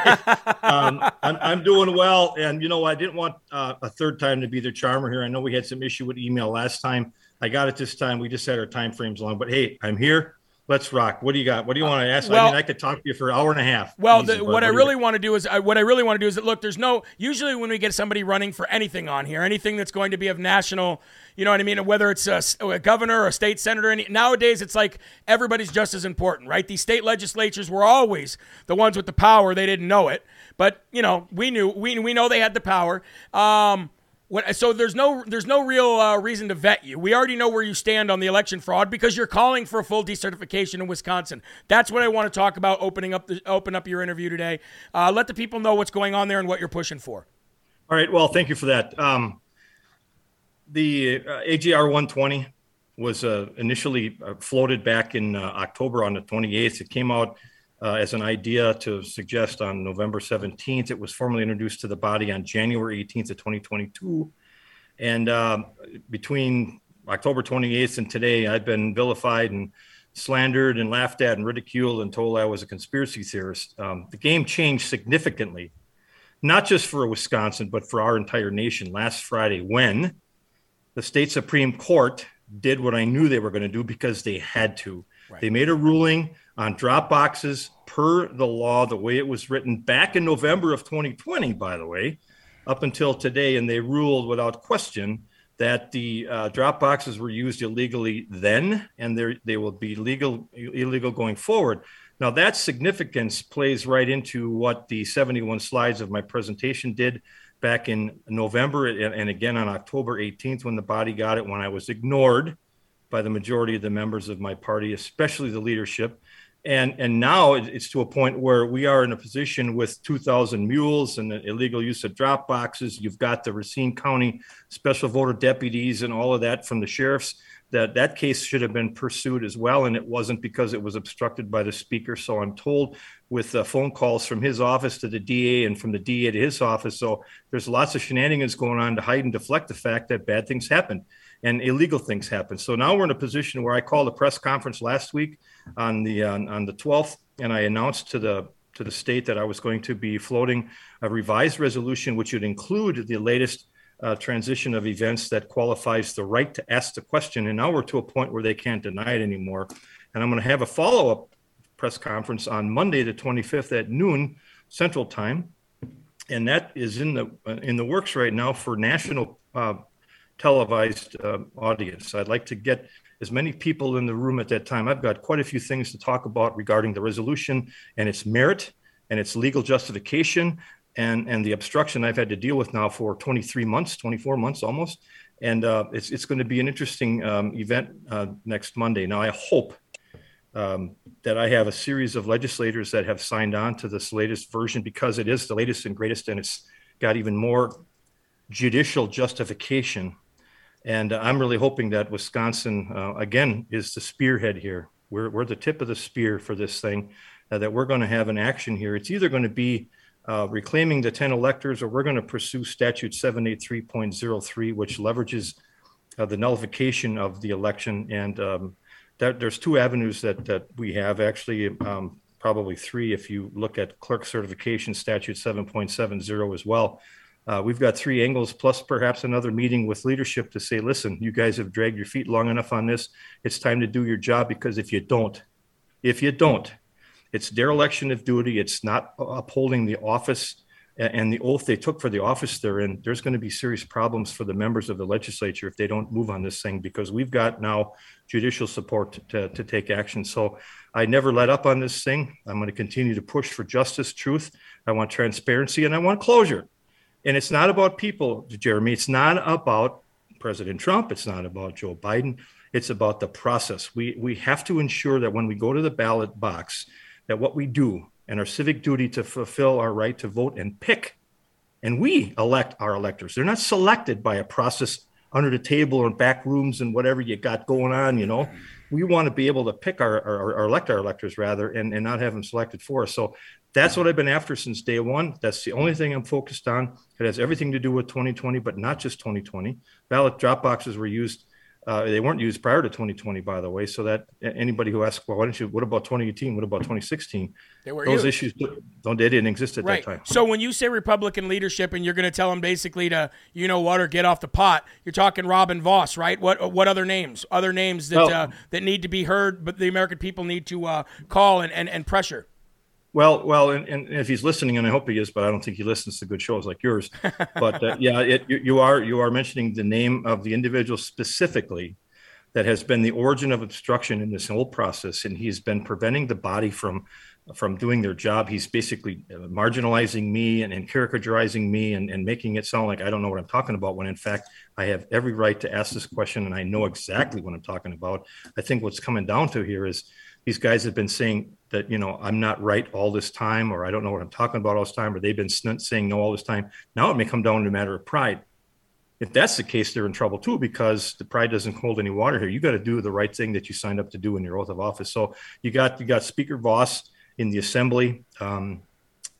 I'm doing well. And, you know, I didn't want a third time to be the charmer here. I know we had some issue with email last time. I got it this time. We just had our time frames long. But, hey, I'm here. Let's rock. What do you got? What do you want to ask? Well, I could talk to you for an hour and a half. Well, what I really want to do is that, look, there's no, usually when we get somebody running for anything on here, anything that's going to be of national, you know what I mean? Whether it's a governor or a state senator, nowadays it's like everybody's just as important, right? These state legislatures were always the ones with the power. They didn't know it, but you know, we knew, we know they had the power. So there's no real reason to vet you. We already know where you stand on the election fraud because you're calling for a full decertification in Wisconsin. That's what I want to talk about. Open up your interview today. Let the people know what's going on there and what you're pushing for. All right. Well, thank you for that. The AGR 120 was initially floated back in October on the 28th. It came out as an idea to suggest on November 17th. It was formally introduced to the body on January 18th of 2022. And between October 28th and today, I've been vilified and slandered and laughed at and ridiculed and told I was a conspiracy theorist. The game changed significantly, not just for Wisconsin, but for our entire nation last Friday when the state Supreme Court did what I knew they were going to do because they had to. Right. They made a ruling on drop boxes per the law, the way it was written back in November of 2020, by the way, up until today. And they ruled without question that the drop boxes were used illegally then, and they will be illegal going forward. Now, that significance plays right into what the 71 slides of my presentation did back in November and again on October 18th when the body got it, when I was ignored by the majority of the members of my party, especially the leadership. And now it's to a point where we are in a position with 2,000 mules and the illegal use of drop boxes. You've got the Racine County special voter deputies and all of that from the sheriffs. That case should have been pursued as well, and it wasn't because it was obstructed by the speaker. So I'm told with phone calls from his office to the DA and from the DA to his office. So there's lots of shenanigans going on to hide and deflect the fact that bad things happen and illegal things happen. So now we're in a position where I called a press conference last week on the 12th, and I announced to the state that I was going to be floating a revised resolution, which would include the latest transition of events that qualifies the right to ask the question. And now we're to a point where they can't deny it anymore. And I'm going to have a follow-up press conference on Monday, the 25th at noon Central Time. And that is in the works right now for national televised audience. I'd like to get as many people in the room at that time. I've got quite a few things to talk about regarding the resolution and its merit and its legal justification and the obstruction I've had to deal with now for 23 months, 24 months almost. And it's going to be an interesting event next Monday. Now, I hope that I have a series of legislators that have signed on to this latest version, because it is the latest and greatest, and it's got even more judicial justification. And I'm really hoping that Wisconsin, again, is the spearhead here. We're the tip of the spear for this thing, that we're going to have an action here. It's either going to be reclaiming the 10 electors, or we're going to pursue Statute 783.03, which leverages the nullification of the election. And that there's two avenues that we have, actually, probably three if you look at clerk certification, Statute 7.70 as well. We've got three angles, plus perhaps another meeting with leadership to say, listen, you guys have dragged your feet long enough on this. It's time to do your job, because if you don't, it's dereliction of duty. It's not upholding the office and the oath they took for the office they're in. There's going to be serious problems for the members of the legislature if they don't move on this thing, because we've got now judicial support to take action. So I never let up on this thing. I'm going to continue to push for justice, truth. I want transparency, and I want closure. And it's not about people, Jeremy. It's not about President Trump. It's not about Joe Biden. It's about the process. We have to ensure that when we go to the ballot box, that what we do and our civic duty to fulfill our right to vote and pick, and we elect our electors. They're not selected by a process under the table or back rooms and whatever you got going on, you know. We want to be able to pick our elect our electors, rather, and not have them selected for us. So that's what I've been after since day one. That's the only thing I'm focused on. It has everything to do with 2020, but not just 2020. Ballot drop boxes were used. They weren't used prior to 2020, by the way, so that anybody who asks, well, why don't you, what about 2018? What about 2016? Those issues, they didn't exist at that time. So when you say Republican leadership and you're going to tell them basically to, you know what, or get off the pot, you're talking Robin Voss, right? What other names? Other names that that need to be heard, but the American people need to call and pressure. Well, and if he's listening, and I hope he is, but I don't think he listens to good shows like yours. But you are mentioning the name of the individual specifically that has been the origin of obstruction in this whole process, and he's been preventing the body from doing their job. He's basically marginalizing me and caricaturizing me and making it sound like I don't know what I'm talking about, when in fact I have every right to ask this question and I know exactly what I'm talking about. I think what's coming down to here is these guys have been saying that, you know, I'm not right all this time, or I don't know what I'm talking about all this time, or they've been saying no all this time. Now it may come down to a matter of pride. If that's the case, they're in trouble too, because the pride doesn't hold any water here. You got to do the right thing that you signed up to do in your oath of office. So you got Speaker Voss in the Assembly.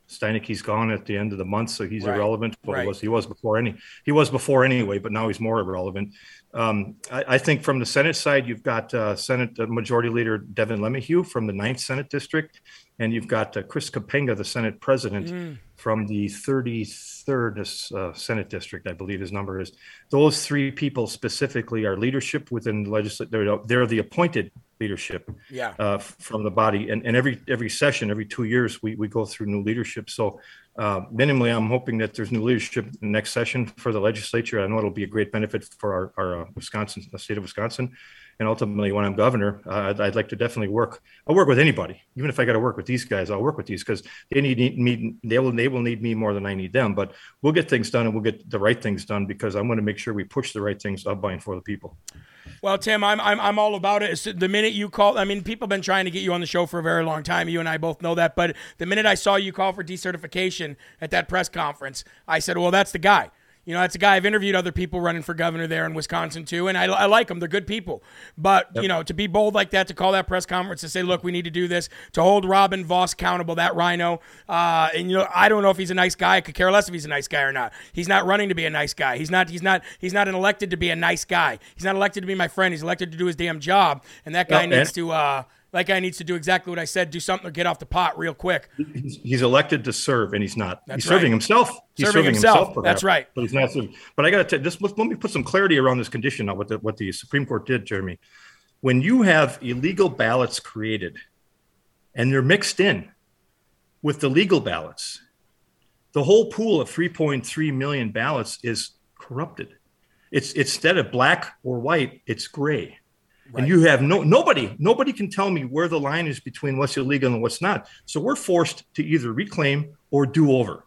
Steineke's gone at the end of the month, so he's irrelevant. But he was before anyway, but now he's more irrelevant. I think from the Senate side, you've got Senate Majority Leader Devin Lemahue from the 9th Senate District, and you've got Chris Kapenga, the Senate President, from the 33rd Senate District, I believe his number is. Those three people specifically are leadership within the legislature. They're the appointed leadership from the body. And every session, every 2 years, we go through new leadership. So minimally, I'm hoping that there's new leadership in the next session for the legislature. I know it'll be a great benefit for our Wisconsin, the state of Wisconsin. And ultimately, when I'm governor, I'd like to definitely work. I'll work with anybody. Even if I got to work with these guys, I'll work with these, because they need me. They will need me more than I need them. But we'll get things done, and we'll get the right things done, because I'm going to make sure we push the right things up by and for the people. Well, Tim, I'm all about it. The minute you call, I mean, people have been trying to get you on the show for a very long time. You and I both know that. But the minute I saw you call for decertification at that press conference, I said, well, that's the guy. You know, that's a guy. I've interviewed other people running for governor there in Wisconsin, too, and I like them. They're good people. But, you know, to be bold like that, to call that press conference, to say, look, we need to do this, to hold Robin Voss accountable, that rhino. And, you know, I don't know if he's a nice guy. I could care less if he's a nice guy or not. He's not running to be a nice guy. He's not elected to be a nice guy. He's not elected to be my friend. He's elected to do his damn job. And that guy needs to do exactly what I said, do something or get off the pot real quick. He's elected to serve, and he's not. That's he's serving himself. He's serving himself. Perhaps, that's right. But he's not serving. But I got to just let me put some clarity around this condition now, what the Supreme Court did, Jeremy. When you have illegal ballots created and they're mixed in with the legal ballots, the whole pool of 3.3 million ballots is corrupted. It's instead of black or white, it's gray. Right. And you have nobody can tell me where the line is between what's illegal and what's not. So we're forced to either reclaim or do over.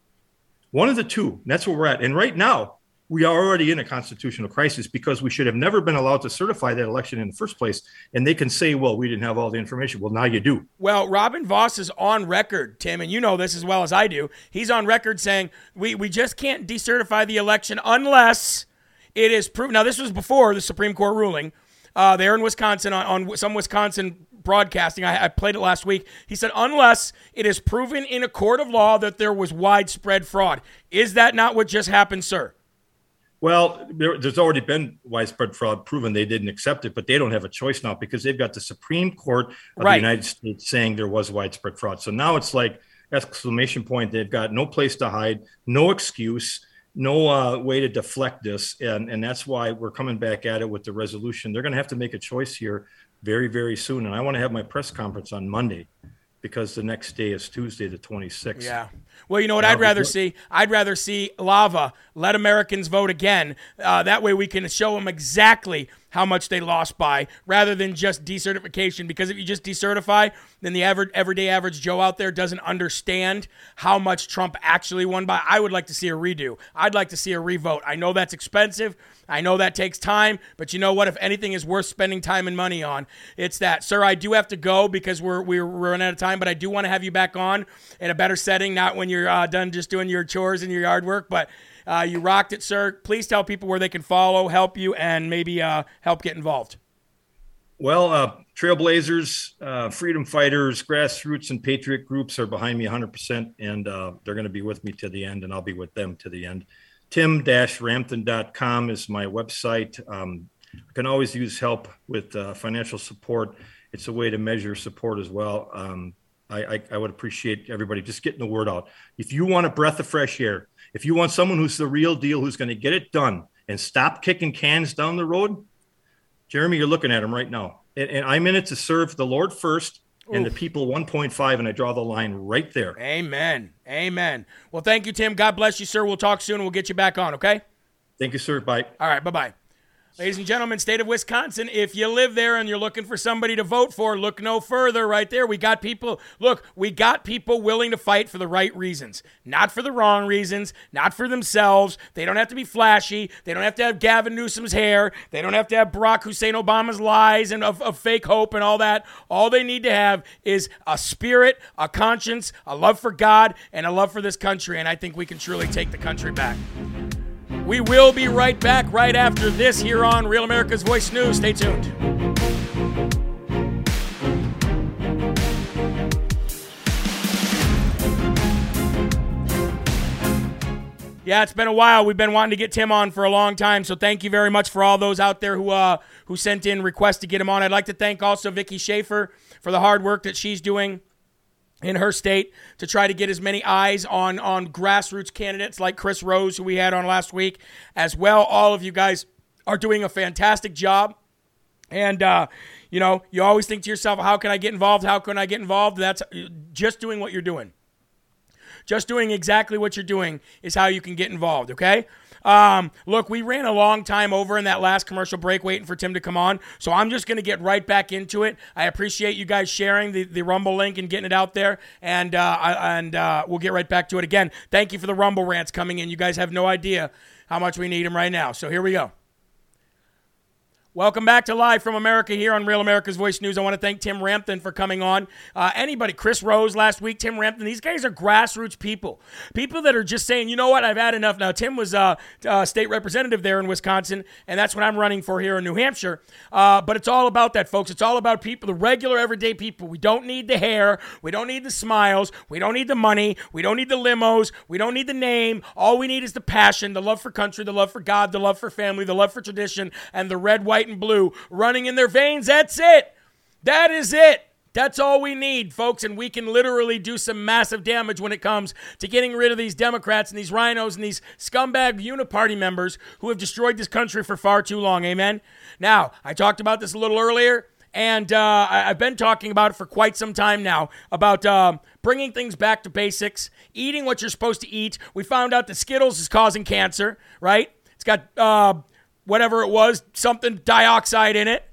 One of the two. That's where we're at. And right now, we are already in a constitutional crisis because we should have never been allowed to certify that election in the first place. And they can say, well, we didn't have all the information. Well, now you do. Well, Robin Voss is on record, Tim, and you know this as well as I do. He's on record saying we just can't decertify the election unless it is proven. Now, this was before the Supreme Court ruling there in Wisconsin on some Wisconsin broadcasting. I played it last week. He said, unless it is proven in a court of law that there was widespread fraud. Is that not what just happened, sir? Well, there's already been widespread fraud proven. They didn't accept it, but they don't have a choice now because they've got the Supreme Court of the United States saying there was widespread fraud. So now it's like exclamation point. They've got no place to hide, no excuse, no way to deflect this. And that's why we're coming back at it with the resolution. They're going to have to make a choice here very, very soon. And I want to have my press conference on Monday, because the next day is Tuesday, the 26th. Yeah. Well, you know what I'd rather see lava, let Americans vote again. That way we can show them exactly how much they lost by, rather than just decertification. Because if you just decertify, then the everyday average Joe out there doesn't understand how much Trump actually won by. I would like to see a redo. I'd like to see a revote. I know that's expensive. I know that takes time, but you know what? If anything is worth spending time and money on, it's that. Sir, I do have to go because we're running out of time, but I do want to have you back on in a better setting, not when you're done just doing your chores and your yard work, but you rocked it, sir. Please tell people where they can follow, help you, and maybe help get involved. Well, trailblazers, freedom fighters, grassroots, and patriot groups are behind me 100%, and they're going to be with me to the end, and I'll be with them to the end. Tim-Ramthun.com is my website. I can always use help with financial support. It's a way to measure support as well. I would appreciate everybody just getting the word out. If you want a breath of fresh air, if you want someone who's the real deal, who's going to get it done and stop kicking cans down the road, Jeremy, you're looking at him right now. And I'm in it to serve the Lord first. Oof. And the people 1.5, and I draw the line right there. Amen. Amen. Well, thank you, Tim. God bless you, sir. We'll talk soon. We'll get you back on, okay? Thank you, sir. Bye. All right, bye-bye. Ladies and gentlemen, state of Wisconsin, if you live there and you're looking for somebody to vote for, look no further right there. We got people willing to fight for the right reasons, not for the wrong reasons, not for themselves. They don't have to be flashy. They don't have to have Gavin Newsom's hair. They don't have to have Barack Hussein Obama's lies and of fake hope and all that. All they need to have is a spirit, a conscience, a love for God, and a love for this country. And I think we can truly take the country back. We will be right back right after this here on Real America's Voice News. Stay tuned. Yeah, it's been a while. We've been wanting to get Tim on for a long time, so thank you very much for all those out there who sent in requests to get him on. I'd like to thank also Vicki Schaefer for the hard work that she's doing in her state to try to get as many eyes on grassroots candidates like Chris Rose, who we had on last week, as well. All of you guys are doing a fantastic job. And, you know, you always think to yourself, how can I get involved? How can I get involved? That's just doing what you're doing. Just doing exactly what you're doing is how you can get involved, okay? Look, we ran a long time over in that last commercial break waiting for Tim to come on, so I'm just going to get right back into it. I appreciate you guys sharing the Rumble link and getting it out there, and we'll get right back to it again. Thank you for the Rumble rants coming in. You guys have no idea how much we need them right now, so here we go. Welcome back to Live from America here on Real America's Voice News. I want to thank Tim Ramthun for coming on. Anybody, Chris Rose last week, Tim Ramthun, these guys are grassroots people. People that are just saying, you know what, I've had enough. Now, Tim was state representative there in Wisconsin, and that's what I'm running for here in New Hampshire. But it's all about that, folks. It's all about people, the regular everyday people. We don't need the hair. We don't need the smiles. We don't need the money. We don't need the limos. We don't need the name. All we need is the passion, the love for country, the love for God, the love for family, the love for tradition, and the red, white, and blue running in their veins. That's it. That is it. That's all we need, folks, and we can literally do some massive damage when it comes to getting rid of these Democrats and these rhinos and these scumbag uniparty members who have destroyed this country for far too long. Amen. Now, I talked about this a little earlier, and I've been talking about it for quite some time now, about bringing things back to basics, eating what you're supposed to eat. We found out that Skittles is causing cancer, right? It's got whatever it was, something dioxide in it.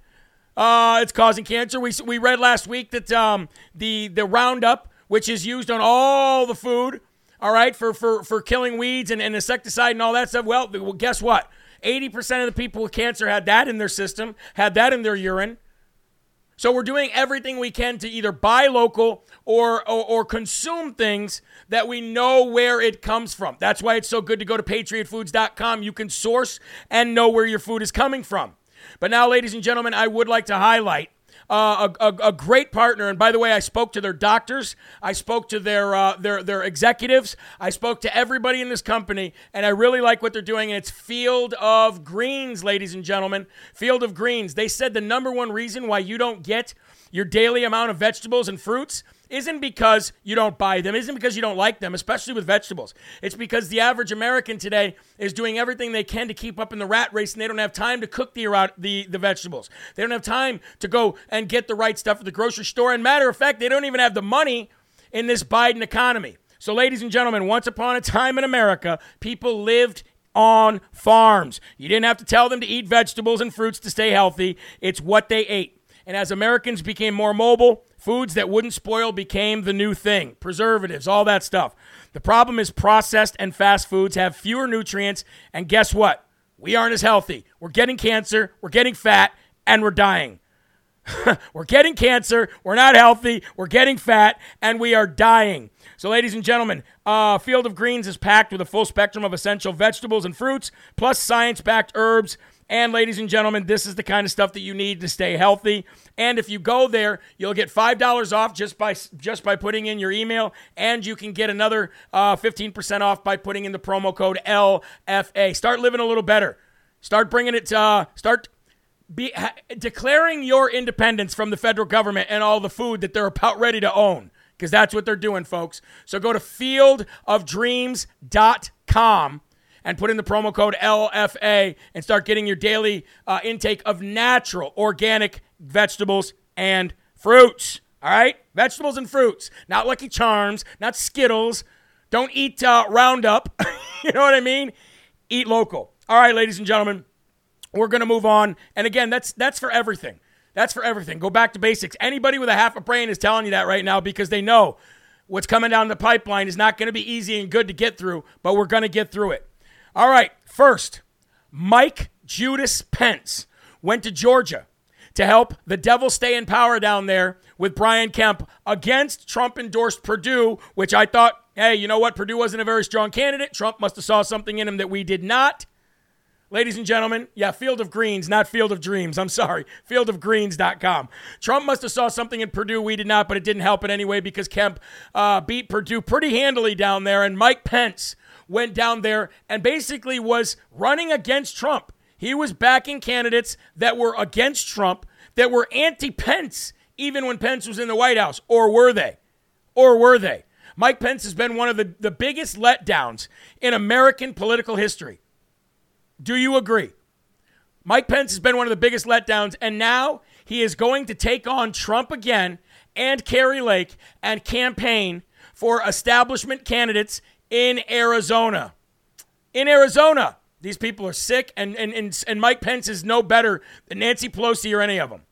It's causing cancer. We read last week that the Roundup, which is used on all the food, all right, for killing weeds and insecticide and all that stuff. Well, guess what? 80% of the people with cancer had that in their system, had that in their urine. So we're doing everything we can to either buy local or consume things that we know where it comes from. That's why it's so good to go to patriotfoods.com. You can source and know where your food is coming from. But now, ladies and gentlemen, I would like to highlight a great partner. And by the way, I spoke to their doctors. I spoke to their executives. I spoke to everybody in this company, and I really like what they're doing. And it's Field of Greens, ladies and gentlemen. Field of Greens. They said the number one reason why you don't get your daily amount of vegetables and fruits isn't because you don't buy them, isn't because you don't like them, especially with vegetables. It's because the average American today is doing everything they can to keep up in the rat race, and they don't have time to cook the vegetables. They don't have time to go and get the right stuff at the grocery store. And matter of fact, they don't even have the money in this Biden economy. So ladies and gentlemen, once upon a time in America, people lived on farms. You didn't have to tell them to eat vegetables and fruits to stay healthy. It's what they ate. And as Americans became more mobile, foods that wouldn't spoil became the new thing. Preservatives, all that stuff. The problem is processed and fast foods have fewer nutrients. And guess what? We aren't as healthy. We're getting cancer, we're getting fat, and we're dying. We're getting cancer, we're not healthy, we're getting fat, and we are dying. So ladies and gentlemen, Field of Greens is packed with a full spectrum of essential vegetables and fruits, plus science-backed herbs. And ladies and gentlemen, this is the kind of stuff that you need to stay healthy. And if you go there, you'll get $5 off just by putting in your email. And you can get another 15% off by putting in the promo code LFA. Start living a little better. Start bringing it. Declaring your independence from the federal government and all the food that they're about ready to own, because that's what they're doing, folks. So go to fieldofdreams.com. and put in the promo code LFA and start getting your daily intake of natural, organic vegetables and fruits. All right? Vegetables and fruits. Not Lucky Charms. Not Skittles. Don't eat Roundup. You know what I mean? Eat local. All right, ladies and gentlemen, we're going to move on. And again, that's for everything. That's for everything. Go back to basics. Anybody with a half a brain is telling you that right now because they know what's coming down the pipeline is not going to be easy and good to get through, but we're going to get through it. All right, first, Mike Judas Pence went to Georgia to help the devil stay in power down there with Brian Kemp against Trump-endorsed Perdue, which I thought, hey, you know what? Perdue wasn't a very strong candidate. Trump must have saw something in him that we did not. Ladies and gentlemen, yeah, Field of Greens, not Field of Dreams. I'm sorry, fieldofgreens.com. Trump must have saw something in Perdue we did not, but it didn't help it anyway because Kemp beat Perdue pretty handily down there, and Mike Pence went down there and basically was running against Trump. He was backing candidates that were against Trump, that were anti-Pence, even when Pence was in the White House. Or were they? Or were they? Mike Pence has been one of the biggest letdowns in American political history. Do you agree? Mike Pence has been one of the biggest letdowns, and now he is going to take on Trump again and Carrie Lake and campaign for establishment candidates in Arizona. In Arizona, these people are sick, and Mike Pence is no better than Nancy Pelosi or any of them.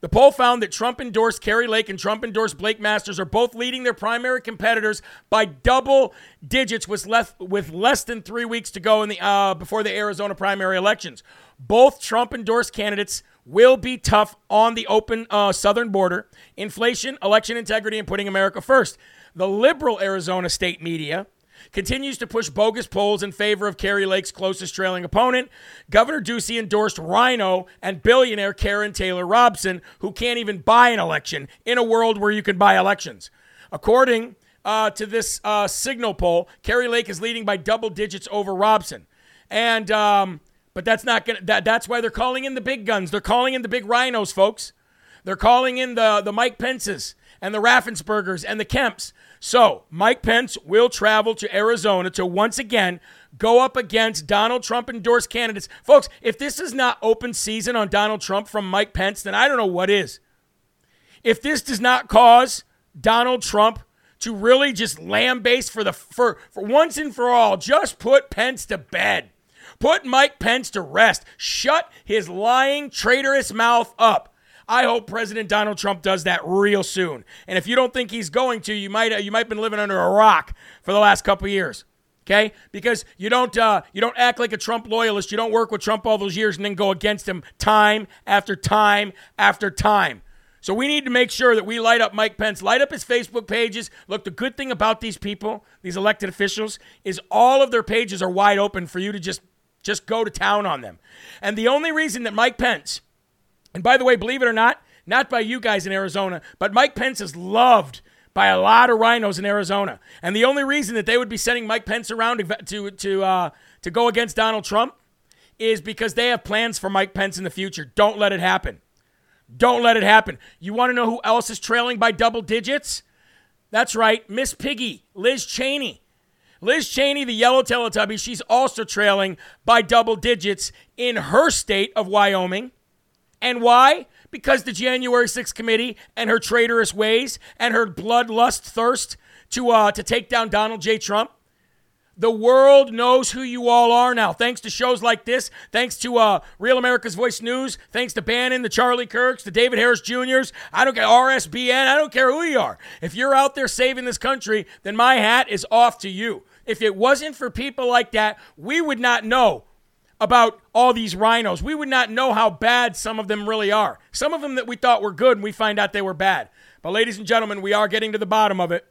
The poll found that Trump-endorsed Carrie Lake and Trump-endorsed Blake Masters are both leading their primary competitors by double digits with less than 3 weeks to go in the before the Arizona primary elections. Both Trump-endorsed candidates will be tough on the open southern border, inflation, election integrity, and putting America first. The liberal Arizona state media continues to push bogus polls in favor of Carrie Lake's closest trailing opponent. Governor Ducey endorsed Rhino and billionaire Karen Taylor Robson, who can't even buy an election in a world where you can buy elections. According to this Signal poll, Carrie Lake is leading by double digits over Robson. And but that's not gonna. That's why they're calling in the big guns. They're calling in the big rhinos, folks. They're calling in the Mike Pences and the Raffenspergers and the Kemps. So Mike Pence will travel to Arizona to once again go up against Donald Trump-endorsed candidates. Folks, if this is not open season on Donald Trump from Mike Pence, then I don't know what is. If this does not cause Donald Trump to really just lambaste for once and for all, just put Pence to bed. Put Mike Pence to rest. Shut his lying, traitorous mouth up. I hope President Donald Trump does that real soon. And if you don't think he's going to, you might have been living under a rock for the last couple of years. Okay, because you don't act like a Trump loyalist. You don't work with Trump all those years and then go against him time after time after time. So we need to make sure that we light up Mike Pence, light up his Facebook pages. Look, the good thing about these people, these elected officials, is all of their pages are wide open for you to just go to town on them. And the only reason that Mike Pence, and by the way, believe it or not, not by you guys in Arizona, but Mike Pence is loved by a lot of rhinos in Arizona. And the only reason that they would be sending Mike Pence around to go against Donald Trump is because they have plans for Mike Pence in the future. Don't let it happen. Don't let it happen. You want to know who else is trailing by double digits? That's right, Miss Piggy, Liz Cheney. Liz Cheney, the yellow Teletubby, she's also trailing by double digits in her state of Wyoming. And why? Because the January 6th committee and her traitorous ways and her bloodlust thirst to take down Donald J. Trump. The world knows who you all are now. Thanks to shows like this, thanks to Real America's Voice News, thanks to Bannon, the Charlie Kirks, the David Harris Juniors. I don't care, RSBN, I don't care who you are. If you're out there saving this country, then my hat is off to you. If it wasn't for people like that, we would not know about all these rhinos. We would not know how bad some of them really are. Some of them that we thought were good, and we find out they were bad. But ladies and gentlemen, we are getting to the bottom of it.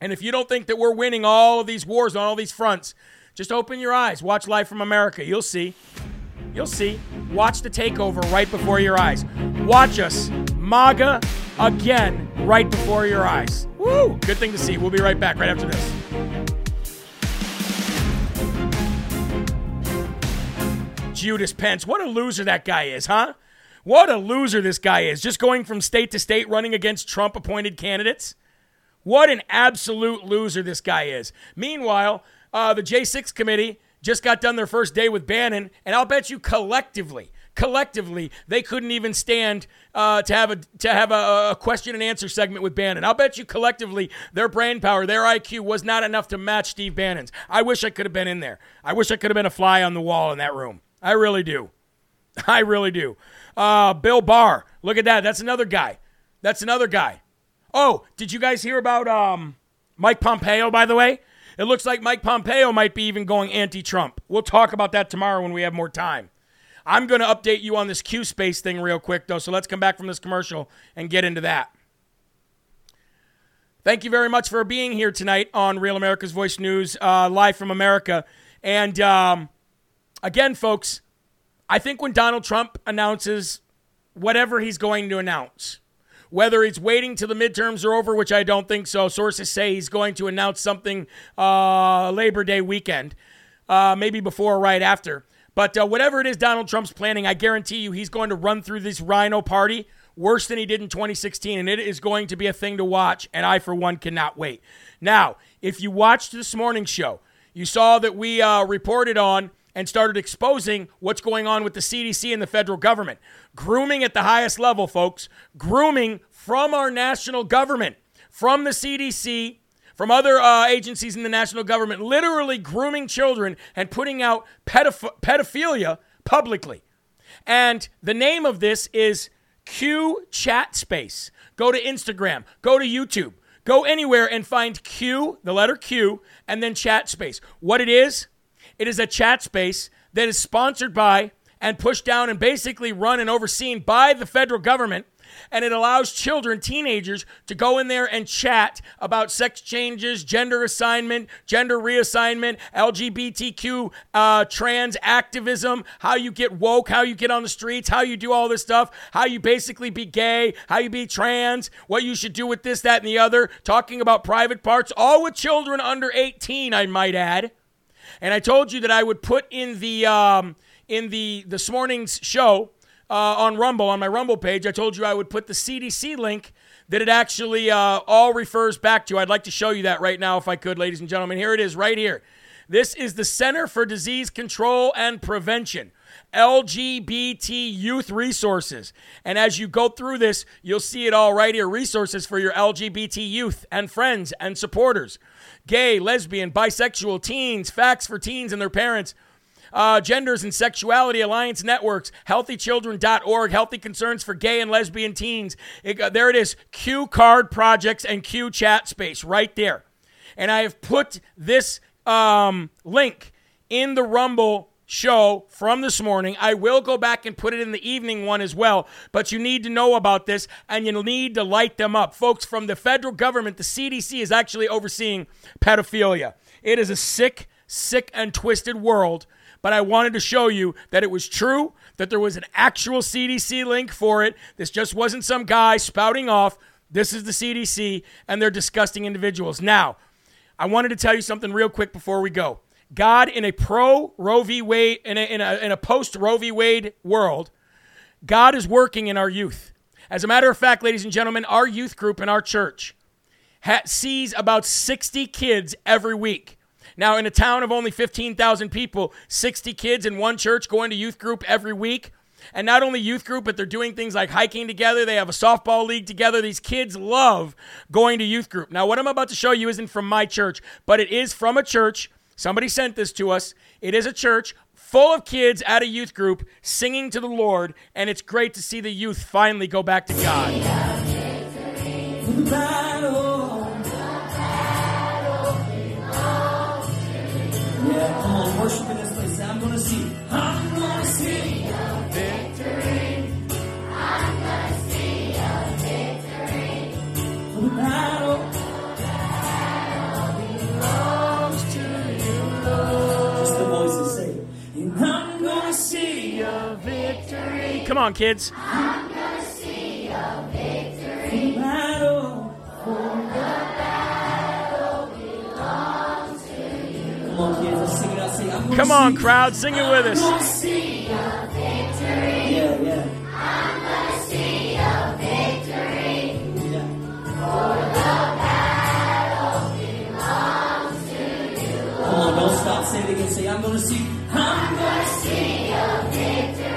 And if you don't think that we're winning all of these wars on all these fronts, just open your eyes. Watch Live From America. You'll see. You'll see. Watch the takeover right before your eyes. Watch us, MAGA, again right before your eyes. Woo! Good thing to see. We'll be right back right after this. Judas Pence. What a loser that guy is, huh? What a loser this guy is. Just going from state to state running against Trump-appointed candidates. What an absolute loser this guy is. Meanwhile, the J6 committee just got done their first day with Bannon, and I'll bet you collectively, they couldn't even stand to have a question and answer segment with Bannon. I'll bet you collectively their brain power, their IQ was not enough to match Steve Bannon's. I wish I could have been in there. I wish I could have been a fly on the wall in that room. I really do. I really do. Bill Barr, look at that. That's another guy. Oh, did you guys hear about Mike Pompeo, by the way? It looks like Mike Pompeo might be even going anti-Trump. We'll talk about that tomorrow when we have more time. I'm going to update you on this Q-Space thing real quick, though, so let's come back from this commercial and get into that. Thank you very much for being here tonight on Real America's Voice News, Live From America. And again, folks, I think when Donald Trump announces whatever he's going to announce, whether he's waiting till the midterms are over, which I don't think so. Sources say he's going to announce something Labor Day weekend, maybe before or right after. But whatever it is Donald Trump's planning, I guarantee you he's going to run through this Rhino Party worse than he did in 2016, and it is going to be a thing to watch, and I, for one, cannot wait. Now, if you watched this morning's show, you saw that we reported on and started exposing what's going on with the CDC and the federal government. Grooming at the highest level, folks. Grooming from our national government, from the CDC, from other agencies in the national government, literally grooming children and putting out pedophilia publicly. And the name of this is Q Chat Space. Go to Instagram. Go to YouTube. Go anywhere and find Q, the letter Q, and then Chat Space. What it is? It is a chat space that is sponsored by and pushed down and basically run and overseen by the federal government. And it allows children, teenagers, to go in there and chat about sex changes, gender assignment, gender reassignment, LGBTQ, trans activism, how you get woke, how you get on the streets, how you do all this stuff, how you basically be gay, how you be trans, what you should do with this, that, and the other, talking about private parts, all with children under 18, I might add. And I told you that I would put in the this morning's show on Rumble, on my Rumble page, I told you I would put the CDC link that it actually all refers back to. I'd like to show you that right now if I could, ladies and gentlemen. Here it is right here. This is the Center for Disease Control and Prevention, LGBT Youth Resources. And as you go through this, you'll see it all right here. Resources for your LGBT youth and friends and supporters. Gay, lesbian, bisexual, teens, facts for teens and their parents. Genders and Sexuality Alliance Networks, HealthyChildren.org, Healthy Concerns for Gay and Lesbian Teens. There it is, Q Card Projects and Q Chat Space right there. And I have put this link in the Rumble show from this morning. I will go back and put it in the evening one as well, but you need to know about this and you need to light them up. Folks, from the federal government, the CDC is actually overseeing pedophilia. It is a sick, sick and twisted world, but I wanted to show you that it was true, that there was an actual CDC link for it. This just wasn't some guy spouting off. This is the CDC and they're disgusting individuals. Now, I wanted to tell you something real quick before we go. God, in a pro-Roe v. Wade, in a post-Roe v. Wade world, God is working in our youth. As a matter of fact, ladies and gentlemen, our youth group in our church sees about 60 kids every week. Now, in a town of only 15,000 people, 60 kids in one church going to youth group every week. And not only youth group, but they're doing things like hiking together. They have a softball league together. These kids love going to youth group. Now, what I'm about to show you isn't from my church, but it is from a church. Somebody sent this to us. It is a church full of kids at a youth group singing to the Lord, and it's great to see the youth finally go back to God. Yeah, come on, worship in this place. I'm going to see. I'm going to see. Come on, kids. I'm going to see a victory. The battle for the battle belongs to you. Come on, kids. Let's sing it out. Sing it. Come on, crowd. Sing it with us. I'm going to see a victory. Yeah, yeah. I'm going to see a victory. Yeah. For the battle belongs to you. Come on, don't stop. Say it again. Say, I'm going to see. I'm going to see a victory.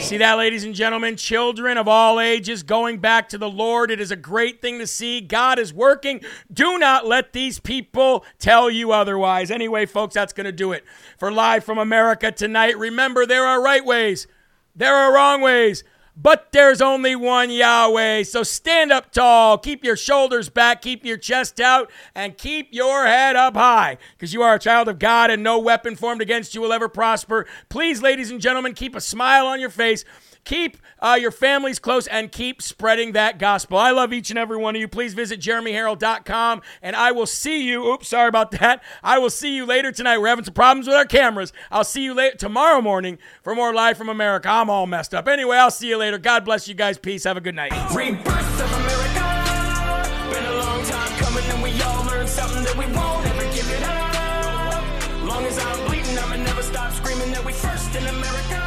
See that, ladies and gentlemen? Children of all ages going back to the Lord. It is a great thing to see. God is working. Do not let these people tell you otherwise. Anyway, folks, that's going to do it for Live from America tonight. Remember, there are right ways. There are wrong ways. But there's only one Yahweh. So stand up tall. Keep your shoulders back. Keep your chest out. And keep your head up high. Because you are a child of God and no weapon formed against you will ever prosper. Please, ladies and gentlemen, keep a smile on your face. Keep your families close and keep spreading that gospel. I love each and every one of you. Please visit JeremyHarrell.com and I will see you. Oops, sorry about that. I will see you later tonight. We're having some problems with our cameras. I'll see you later tomorrow morning for more Live from America. I'm all messed up. Anyway, I'll see you later. God bless you guys. Peace. Have a good night. Rebirth of America. Been a long time coming and we all learned something that we won't ever give it up. Long as I'm bleeding, I'ma never stop screaming that we first in America.